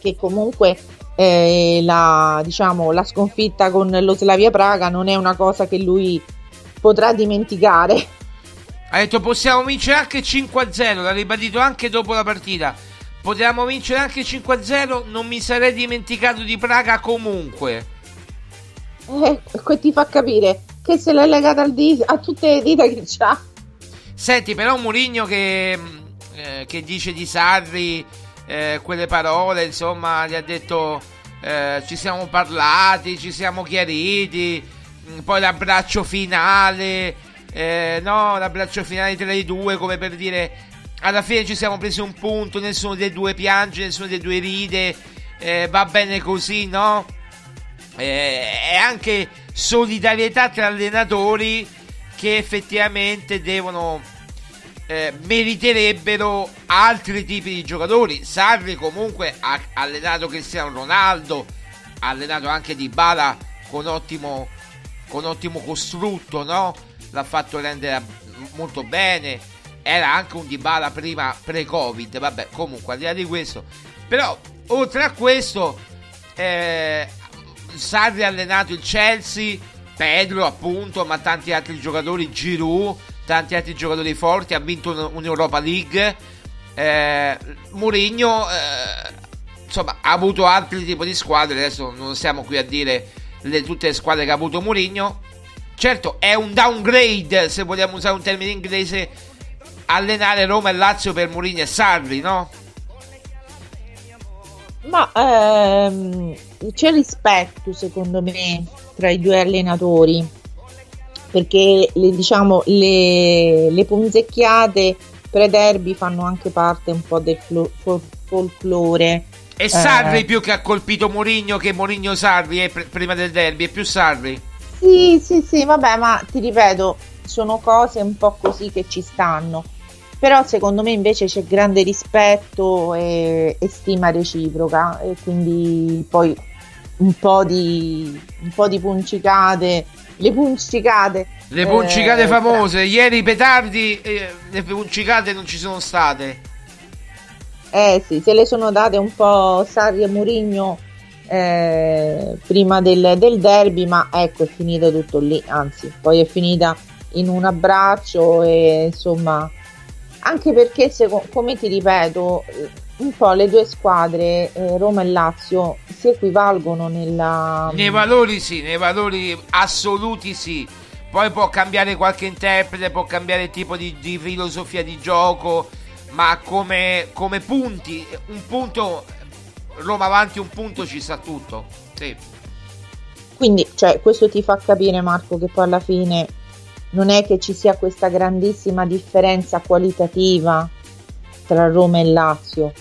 Che comunque la sconfitta con lo Slavia Praga non è una cosa che lui potrà dimenticare. Ha detto possiamo vincere anche 5-0, l'ha ribadito anche dopo la partita. Potevamo vincere anche 5-0, non mi sarei dimenticato di Praga comunque. Ti fa capire che se l'è legata a tutte le dita che c'ha. Senti, però Mourinho che dice di Sarri quelle parole, insomma, gli ha detto ci siamo parlati, ci siamo chiariti, poi l'abbraccio finale, l'abbraccio finale tra i due, come per dire alla fine ci siamo presi un punto, nessuno dei due piange, nessuno dei due ride, va bene così, no? È anche solidarietà tra allenatori che effettivamente devono meriterebbero altri tipi di giocatori. Sarri comunque ha allenato Cristiano Ronaldo, ha allenato anche Dybala con ottimo costrutto, no? L'ha fatto rendere molto bene, era anche un Dybala prima pre-Covid, vabbè, comunque al di là di questo, però oltre a questo Sarri ha allenato il Chelsea, Pedro appunto, ma tanti altri giocatori, Giroud, tanti altri giocatori forti, ha vinto un'Europa League, Mourinho insomma ha avuto altri tipi di squadre, adesso non stiamo qui a dire tutte le squadre che ha avuto Mourinho. Certo, è un downgrade, se vogliamo usare un termine inglese, allenare Roma e Lazio per Mourinho e Sarri, no? Ma c'è rispetto, secondo me, tra i due allenatori, perché le punzecchiate pre-derby fanno anche parte un po' del folklore. E Sarri più che ha colpito Mourinho che Mourinho-Sarri prima del derby, è più Sarri. Sì, vabbè, ma ti ripeto, sono cose un po' così che ci stanno, però secondo me invece c'è grande rispetto e stima reciproca, e quindi poi un po' di puncicate, le puncicate famose, ieri petardi, le puncicate non ci sono state. Sì, se le sono date un po' Sarri e Mourinho prima del derby, ma ecco, è finito tutto lì, anzi poi è finita in un abbraccio, e insomma, anche perché come ti ripeto, un po' le due squadre Roma e Lazio si equivalgono nei valori, sì, nei valori assoluti, sì, poi può cambiare qualche interprete, può cambiare tipo di filosofia di gioco, ma come punti, un punto Roma avanti, un punto ci sta tutto, sì. Quindi, cioè, questo ti fa capire, Marco, che poi alla fine non è che ci sia questa grandissima differenza qualitativa tra Roma e Lazio,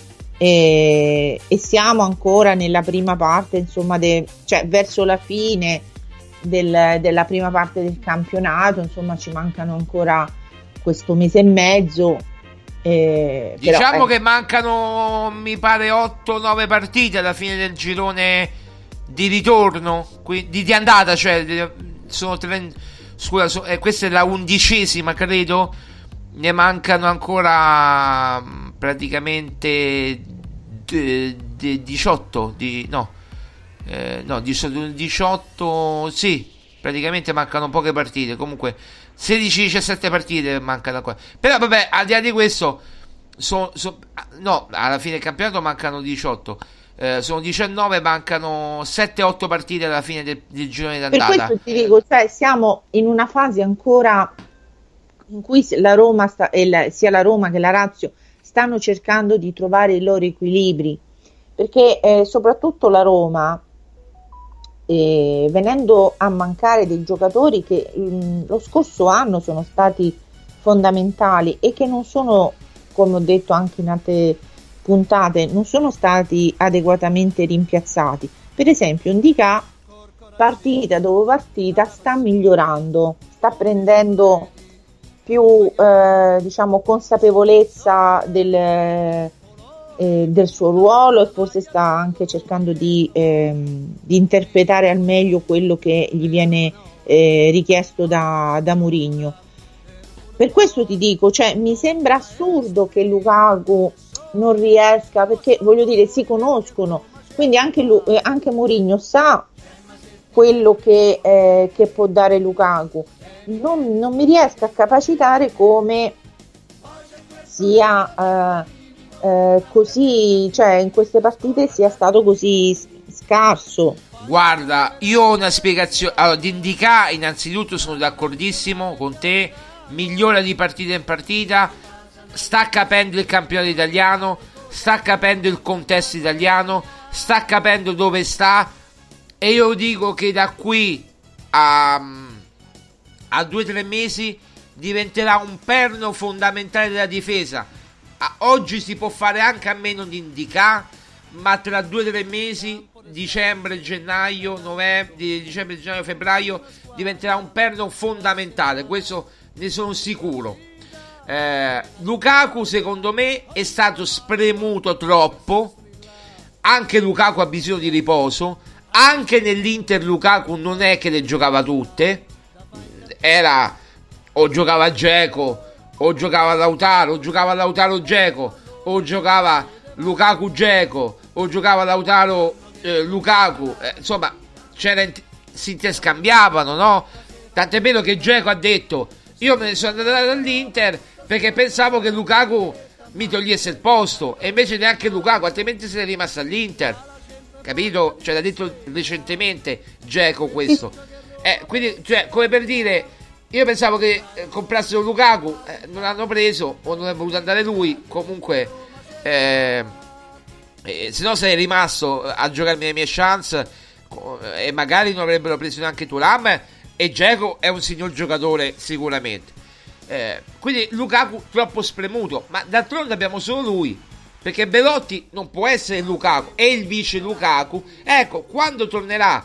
e siamo ancora nella prima parte, insomma, cioè verso la fine della prima parte del campionato, insomma, ci mancano ancora questo mese e mezzo. Diciamo che mancano, mi pare, 8-9 partite alla fine del girone di ritorno, di andata, cioè sono tre, scusa, questa è la 11ª, credo, ne mancano ancora praticamente 18, sì, praticamente mancano poche partite, comunque 16-17 partite mancano qua. Però vabbè, al di là di questo alla fine del campionato mancano 18, sono 19, mancano 7-8 partite alla fine del girone d'andata. Per questo ti dico, cioè, siamo in una fase ancora in cui la Roma sia la Roma che la Lazio stanno cercando di trovare i loro equilibri, perché soprattutto la Roma, venendo a mancare dei giocatori che lo scorso anno sono stati fondamentali e che non sono, come ho detto anche in altre puntate, non sono stati adeguatamente rimpiazzati. Per esempio N'Dicka, partita dopo partita, sta migliorando, sta prendendo più consapevolezza del suo ruolo, e forse sta anche cercando di interpretare al meglio quello che gli viene richiesto da Mourinho. Per questo ti dico, cioè, mi sembra assurdo che Lukaku non riesca, perché voglio dire, si conoscono, quindi anche Mourinho sa quello che può dare Lukaku. Non mi riesco a capacitare come sia così, cioè in queste partite sia stato così scarso. Guarda, io ho una spiegazione. Allora, N'Dicka, innanzitutto sono d'accordissimo con te, migliora di partita in partita, sta capendo il campionato italiano, sta capendo il contesto italiano, sta capendo dove sta, e io dico che da qui a 2-3 mesi diventerà un perno fondamentale della difesa. Oggi si può fare anche a meno di N'Dicka, ma tra 2-3 mesi, dicembre, gennaio, dicembre, gennaio, febbraio, diventerà un perno fondamentale, questo ne sono sicuro. Lukaku secondo me è stato spremuto troppo, anche Lukaku ha bisogno di riposo, anche nell'Inter Lukaku non è che le giocava tutte, era o giocava Dzeko, o giocava Lautaro, o giocava Lautaro Dzeko, o giocava Lukaku Dzeko, o giocava Lautaro Lukaku, insomma c'era, si interscambiavano, no? Tant'è vero che Dzeko ha detto: io me ne sono andato dall'Inter perché pensavo che Lukaku mi togliesse il posto, e invece neanche Lukaku, altrimenti se ne è rimasto all'Inter, capito? Cioè l'ha detto recentemente Dzeko questo, quindi, cioè, come per dire, io pensavo che comprassero Lukaku, non l'hanno preso o non è voluto andare lui, comunque se no sei rimasto a giocarmi le mie chance, e magari non avrebbero preso neanche Thuram, e Dzeko è un signor giocatore sicuramente, quindi Lukaku troppo spremuto, ma d'altronde abbiamo solo lui, perché Belotti non può essere Lukaku, è il vice Lukaku. Ecco, quando tornerà,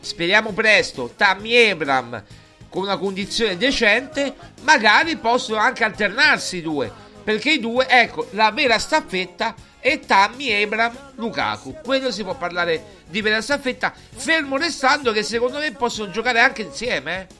speriamo presto, Tammy Abraham con una condizione decente, magari possono anche alternarsi i due, perché i due, ecco, la vera staffetta è Tammy Abraham Lukaku, quello si può parlare di vera staffetta, fermo restando che secondo me possono giocare anche insieme.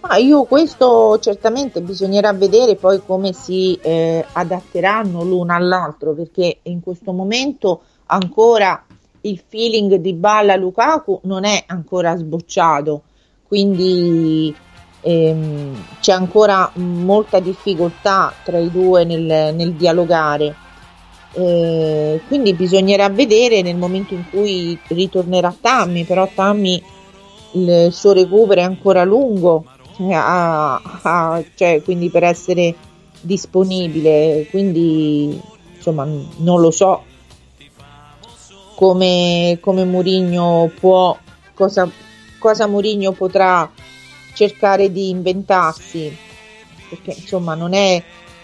Ma io questo certamente bisognerà vedere poi come si adatteranno l'uno all'altro, perché in questo momento ancora il feeling di Dybala Lukaku non è ancora sbocciato, quindi c'è ancora molta difficoltà tra i due nel dialogare, quindi bisognerà vedere nel momento in cui ritornerà Tammy. Però Tammy, il suo recupero è ancora lungo, cioè, quindi per essere disponibile, quindi insomma non lo so come Mourinho può, cosa Mourinho potrà cercare di inventarsi, perché insomma non è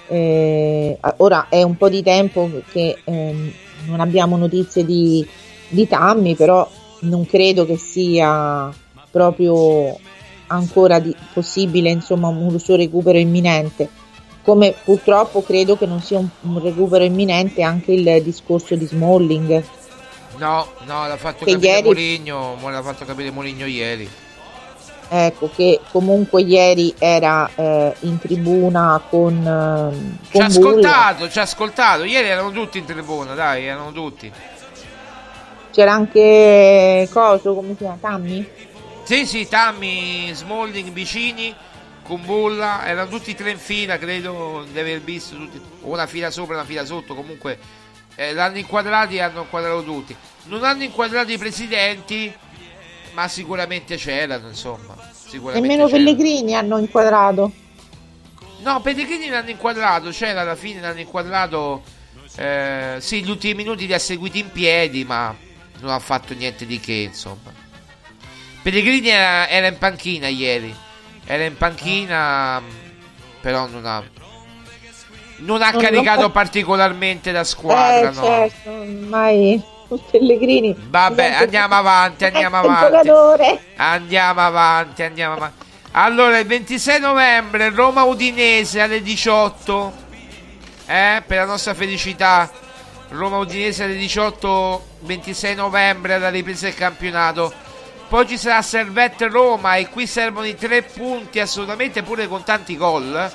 ora è un po' di tempo che non abbiamo notizie di Tammy, però non credo che sia proprio ancora possibile, insomma, un suo recupero imminente, come purtroppo credo che non sia un recupero imminente anche il discorso di Smalling. No, l'ha fatto capire Mourinho, ieri. Ecco, che comunque ieri era in tribuna con ci ha ascoltato, ieri erano tutti in tribuna, dai, erano tutti. C'era anche coso, come si chiama, Tammy? Sì, Tammy, Smalling, vicini, con Bulla, erano tutti e tre in fila, credo di aver visto tutti, una fila sopra, una fila sotto, comunque l'hanno inquadrati e hanno inquadrato tutti. Non hanno inquadrato i presidenti, ma sicuramente c'erano, insomma. Sicuramente nemmeno c'erano. Pellegrini hanno inquadrato. No, Pellegrini l'hanno inquadrato, c'era alla fine, l'hanno inquadrato. Sì, gli ultimi minuti li ha seguiti in piedi, ma non ha fatto niente di che, insomma. Pellegrini era in panchina ieri, però non ha caricato particolarmente la squadra, no? Certo, ormai Pellegrini. Vabbè, andiamo avanti. Allora, il 26 novembre Roma Udinese alle 18. per la nostra felicità. Roma Udinese alle 18-26 novembre alla ripresa del campionato. Poi ci sarà Servette Roma e qui servono i 3 punti assolutamente, pure con tanti gol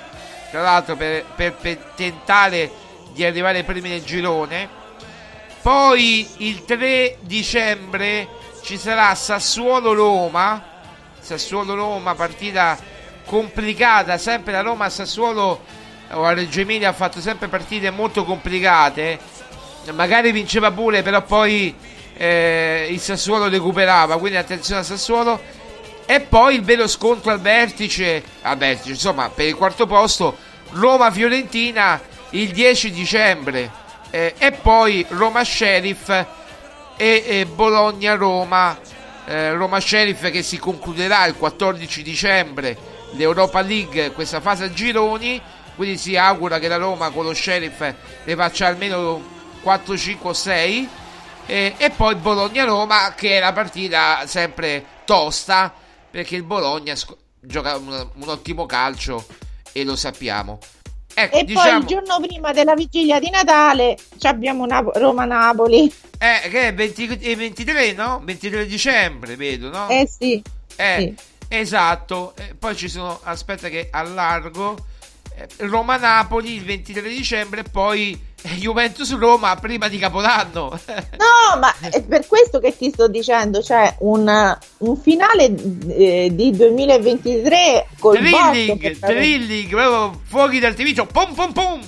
tra l'altro, per tentare di arrivare primi nel girone. Poi il 3 dicembre ci sarà Sassuolo-Roma, partita complicata, sempre la Roma a Sassuolo o a Reggio Emilia ha fatto sempre partite molto complicate, magari vinceva pure però poi il Sassuolo recuperava, quindi attenzione a Sassuolo. E poi il vero scontro al vertice, insomma per il 4° posto, Roma-Fiorentina il 10 dicembre, e poi Roma-Sheriff e Bologna-Roma, Roma-Sheriff che si concluderà il 14 dicembre l'Europa League, questa fase a gironi, quindi si augura che la Roma con lo Sheriff ne faccia almeno 4, 5 o 6, e poi Bologna-Roma che è la partita sempre tosta perché il Bologna gioca un ottimo calcio e lo sappiamo. Ecco, e diciamo, poi il giorno prima della vigilia di Natale abbiamo Roma-Napoli, che è 23, no? 23 dicembre vedo, no? Sì. Esatto, poi ci sono, aspetta che allargo, Roma-Napoli il 23 dicembre e poi Juventus-Roma prima di Capodanno. No, ma è per questo che ti sto dicendo, cioè un finale di 2023 col thrilling, proprio fuochi d'artificio, pom pom pom.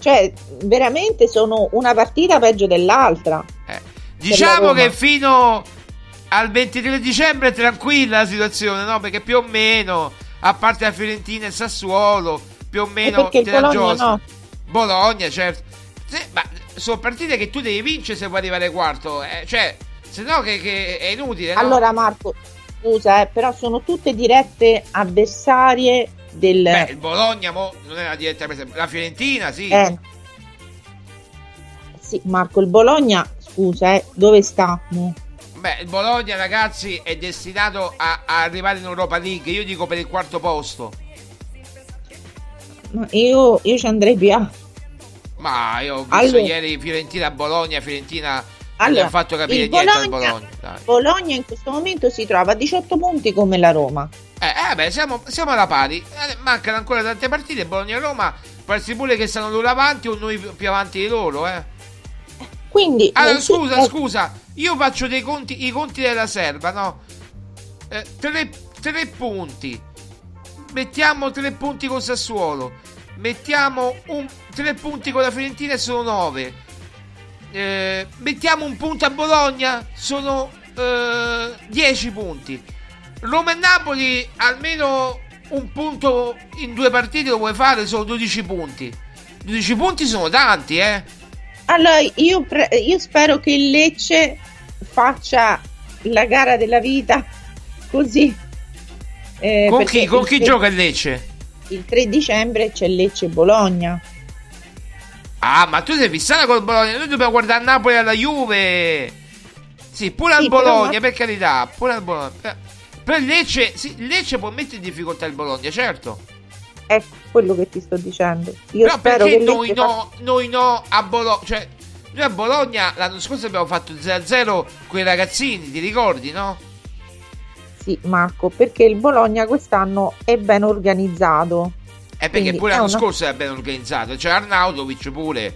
Cioè veramente sono una partita peggio dell'altra. Diciamo che fino al 23 dicembre è tranquilla la situazione, no? Perché più o meno, a parte la Fiorentina e Sassuolo, più o meno te la giochi. No. Bologna, certo. Ma sono partite che tu devi vincere se vuoi arrivare quarto, cioè, se no che è inutile. No? Allora Marco, scusa, però sono tutte dirette avversarie del... Beh, il Bologna non è una diretta avversaria, la Fiorentina sì. Sì Marco, il Bologna, scusa, dove sta? Beh, il Bologna, ragazzi, è destinato a arrivare in Europa League. Io dico per il 4° posto. Ma io ci andrei via. Ma io ho visto ieri Fiorentina-Bologna, Fiorentina non ha fatto capire niente al Bologna. Dai. Bologna in questo momento si trova a 18 punti come la Roma. Siamo alla pari. Mancano ancora tante partite. Bologna-Roma, farsi pure che stanno loro avanti o noi più avanti di loro, Quindi, allora, scusa, io faccio dei conti, i conti della serva, no? 3 punti. Mettiamo 3 punti con Sassuolo. Mettiamo 3 punti con la Fiorentina, sono 9. Mettiamo un punto a Bologna, sono 10 punti. Roma e Napoli, almeno un punto in 2 partite lo vuoi fare, sono 12 punti. 12 punti sono tanti, Allora io spero che il Lecce faccia la gara della vita così. Con chi gioca il Lecce? Il 3 dicembre c'è Lecce-Bologna. Ah, ma tu sei fissata col Bologna, noi dobbiamo guardare a Napoli e alla Juve. Sì, pure al Bologna, però... per carità, pure al Bologna. Però il Lecce, Lecce può mettere in difficoltà il Bologna, certo. Ecco quello che ti sto dicendo. Io però spero perché che noi no a Bologna, cioè noi a Bologna l'anno scorso abbiamo fatto 0-0 con i ragazzini, ti ricordi, no? Sì Marco, perché il Bologna quest'anno è ben organizzato. Perché quindi pure l'anno scorso era ben organizzato, c'è Arnautovic pure.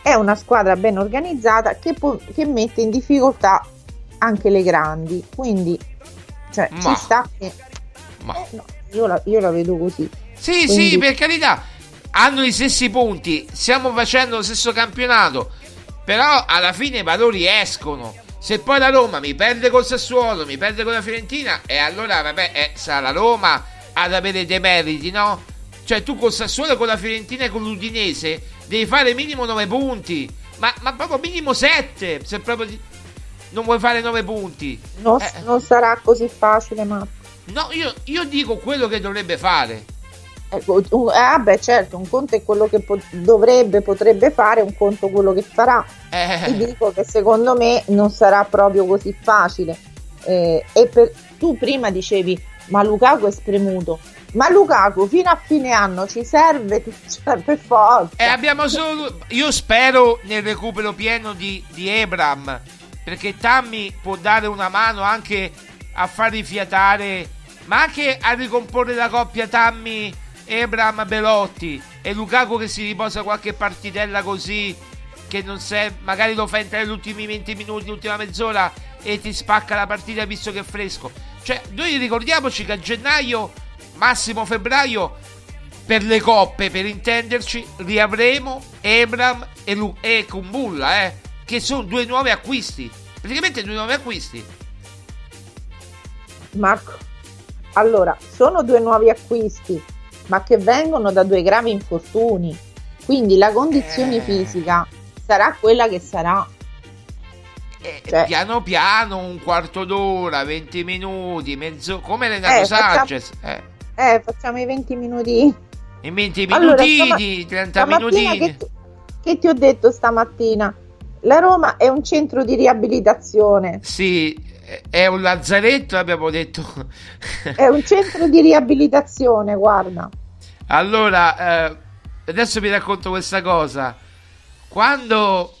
È una squadra ben organizzata che mette in difficoltà anche le grandi, quindi cioè ci sta che... No. Io la vedo così. Sì, quindi... sì, per carità. Hanno gli stessi punti, stiamo facendo lo stesso campionato, però alla fine i valori escono. Se poi la Roma mi perde col Sassuolo, mi perde con la Fiorentina, e allora vabbè, sarà la Roma ad avere dei meriti, no? Cioè tu col Sassuolo, con la Fiorentina e con l'Udinese devi fare minimo 9 punti, ma proprio minimo 7, se proprio non vuoi fare 9 punti. Non sarà così facile, ma no, io dico quello che dovrebbe fare. Certo, un conto è quello che potrebbe fare, un conto quello che farà. Ti dico che secondo me non sarà proprio così facile. E tu prima dicevi ma Lukaku è spremuto. Ma Lukaku fino a fine anno ci serve, per forza. E abbiamo solo, io spero nel recupero pieno di Abraham, perché Tammy può dare una mano anche a far rifiatare, ma anche a ricomporre la coppia Tammy Abraham Belotti, e Lukaku che si riposa qualche partitella così che non serve, magari lo fa entrare gli ultimi 20 minuti, l'ultima mezz'ora, e ti spacca la partita visto che è fresco. Cioè, noi ricordiamoci che a gennaio, massimo febbraio, per le coppe, per intenderci, riavremo Abraham e Kumbulla, che sono due nuovi acquisti, praticamente due nuovi acquisti. Marco, allora, sono due nuovi acquisti, ma che vengono da due gravi infortuni, quindi la condizione fisica sarà quella che sarà. Cioè, piano piano, un quarto d'ora, 20 minuti, mezzo, come Renato Sanchez. Facciamo i 20 minuti. I 20 minutini, 30 minutini. Che ti ho detto stamattina? La Roma è un centro di riabilitazione. Sì, è un lazzaretto, abbiamo detto. È un centro di riabilitazione, guarda. Allora, adesso vi racconto questa cosa. Quando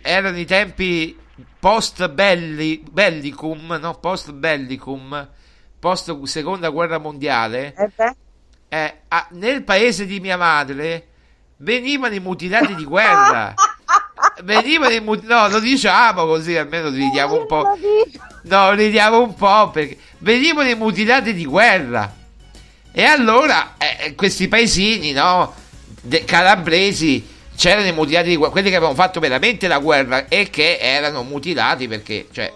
erano i tempi post bellicum, post seconda guerra mondiale, nel paese di mia madre venivano i mutilati di guerra. No, lo diciamo così, almeno ridiamo un po'. No, ridiamo un po', perché venivano i mutilati di guerra. E allora questi paesini, no, calabresi, c'erano i mutilati di guerra, quelli che avevano fatto veramente la guerra e che erano mutilati perché, cioè,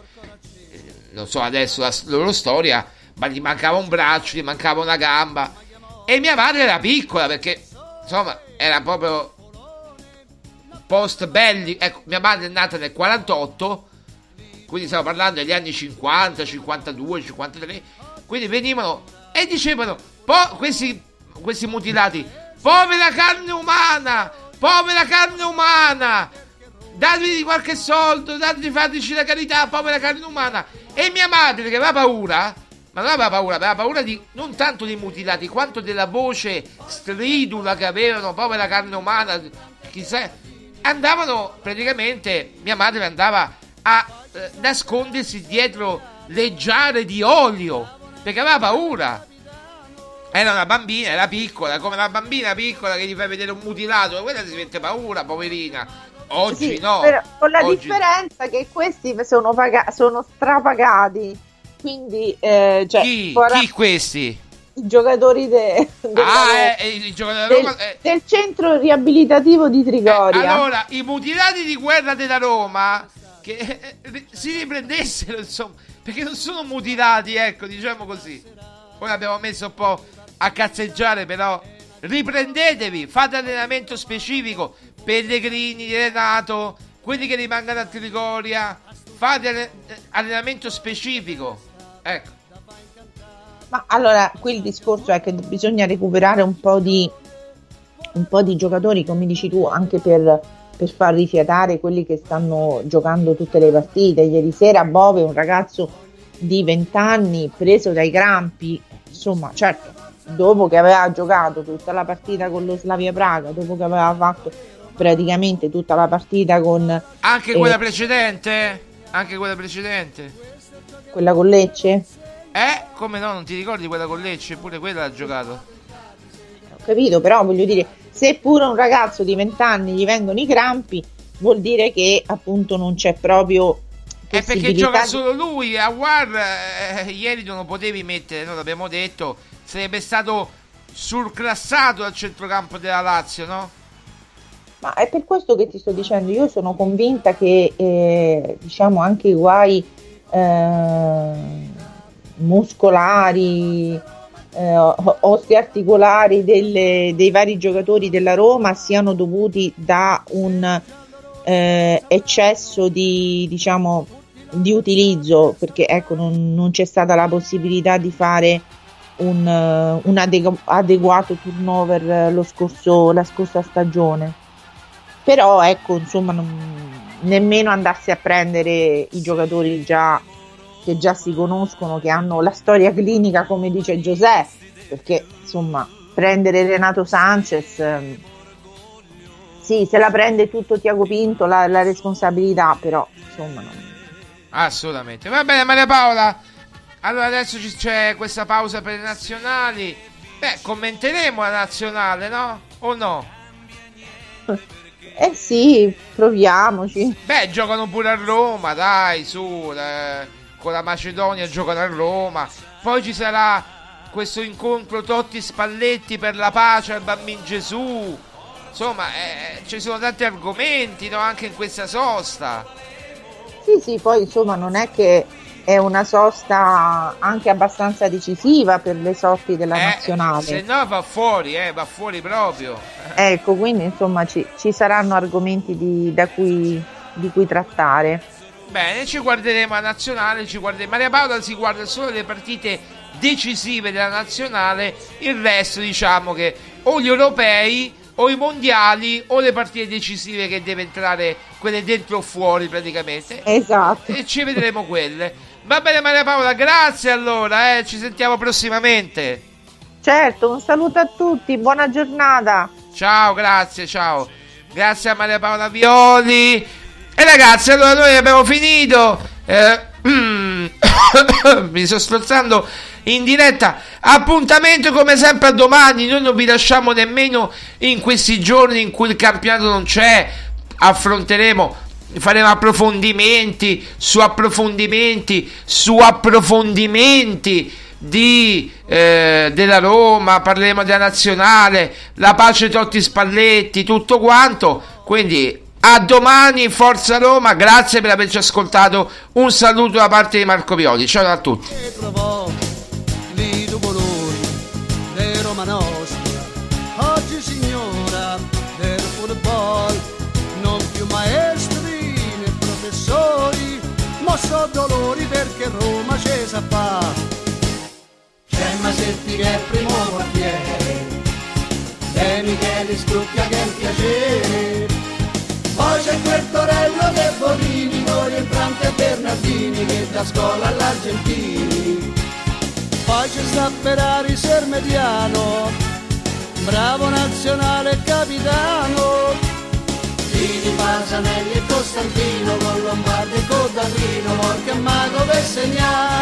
non so adesso la loro storia, ma gli mancava un braccio, gli mancava una gamba. E mia madre era piccola, perché insomma era proprio post belli. Ecco, mia madre è nata nel 48, quindi stiamo parlando degli anni 50, 52, 53. Quindi venivano e dicevano questi mutilati: povera carne umana, povera carne umana, dategli qualche soldo, fateci la carità, povera carne umana. E mia madre, che aveva paura, ma non aveva paura, aveva paura di non tanto dei mutilati quanto della voce stridula che avevano, povera carne umana, chissà, andavano praticamente, mia madre andava a nascondersi dietro le giare di olio perché aveva paura. Era una bambina, era piccola, come una bambina piccola che gli fai vedere un mutilato, quella si mette paura, poverina. Oggi sì, no. Con la differenza che questi sono strapagati, quindi cioè, chi questi? I giocatori del centro riabilitativo di Trigoria. Allora, i mutilati di guerra della Roma che si riprendessero, insomma, perché non sono mutilati, ecco, diciamo così. Ora abbiamo messo un po' a cazzeggiare, però riprendetevi, fate allenamento specifico. Pellegrini, Renato, quelli che rimangono a Trigoria, fate allenamento specifico, ecco. Ma allora qui il discorso è che bisogna recuperare un po' di giocatori, come dici tu, anche per far rifiatare quelli che stanno giocando tutte le partite. Ieri sera Bove, un ragazzo di 20 anni, preso dai crampi, insomma, certo, dopo che aveva giocato tutta la partita con lo Slavia Praga, dopo che aveva fatto praticamente tutta la partita con anche quella precedente, quella con Lecce, come no, non ti ricordi quella con Lecce? Pure quella ha giocato, ho capito, però voglio dire, se pure un ragazzo di 20 anni gli vengono i crampi, vuol dire che appunto non c'è proprio. È perché gioca solo lui. Aguar ieri non lo potevi mettere, no? L'abbiamo detto, sarebbe stato surclassato al centrocampo della Lazio, no? Ma è per questo che ti sto dicendo, io sono convinta che diciamo anche i guai muscolari, osteoarticolari dei vari giocatori della Roma siano dovuti da un eccesso di, diciamo, di utilizzo, perché ecco non c'è stata la possibilità di fare un adeguato turnover la scorsa stagione. Però ecco, insomma, nemmeno andarsi a prendere i giocatori già che già si conoscono, che hanno la storia clinica, come dice Giuseppe, perché insomma prendere Renato Sanchez, sì, se la prende tutto Tiago Pinto la responsabilità, però insomma no. Assolutamente. Va bene Maria Paola, allora adesso c'è questa pausa per le nazionali. Beh, commenteremo la nazionale, no? O no? Eh sì, proviamoci. Beh, giocano pure a Roma, dai, su, con la Macedonia giocano a Roma. Poi ci sarà questo incontro Totti-Spalletti per la pace al Bambin Gesù. Insomma, ci sono tanti argomenti, no? Anche in questa sosta. Sì, sì, poi insomma non è che è una sosta anche abbastanza decisiva per le sorti della nazionale. Se no va fuori proprio. Ecco, quindi insomma ci saranno argomenti di cui trattare. Bene, ci guarderemo la nazionale, Maria Paola si guarda solo le partite decisive della nazionale, il resto diciamo che o gli europei o i mondiali o le partite decisive che deve entrare, quelle dentro o fuori praticamente. Esatto. E ci vedremo quelle. Va bene Maria Paola, grazie allora, ci sentiamo prossimamente. Certo, un saluto a tutti, buona giornata. Ciao, grazie, ciao. Grazie a Maria Paola Violi. E ragazzi, allora noi abbiamo finito. Mi sto strozzando in diretta. Appuntamento come sempre a domani. Noi non vi lasciamo nemmeno in questi giorni in cui il campionato non c'è. Affronteremo, faremo approfondimenti su approfondimenti su approfondimenti della Roma. Parleremo della nazionale, la pace Totti Spalletti, tutto quanto. Quindi a domani, forza Roma, grazie per averci ascoltato, un saluto da parte di Marco Violi, ciao a tutti. Oggi signora del football, non più maestri né professori, ma so dolori perché Roma ci sa fa. C'è Masetti che è primo quartiere, De Micheli Scrucchia che è un piacere. Poi c'è Quertorello De Bonini, Nori e Prante e Bernardini che da scuola all'Argentini. Poi c'è sta Ferrari Sermediano, bravo nazionale capitano. Tini, Pasanelli e Costantino, con Lombardi e Codalino, Morca e Mago per segnare.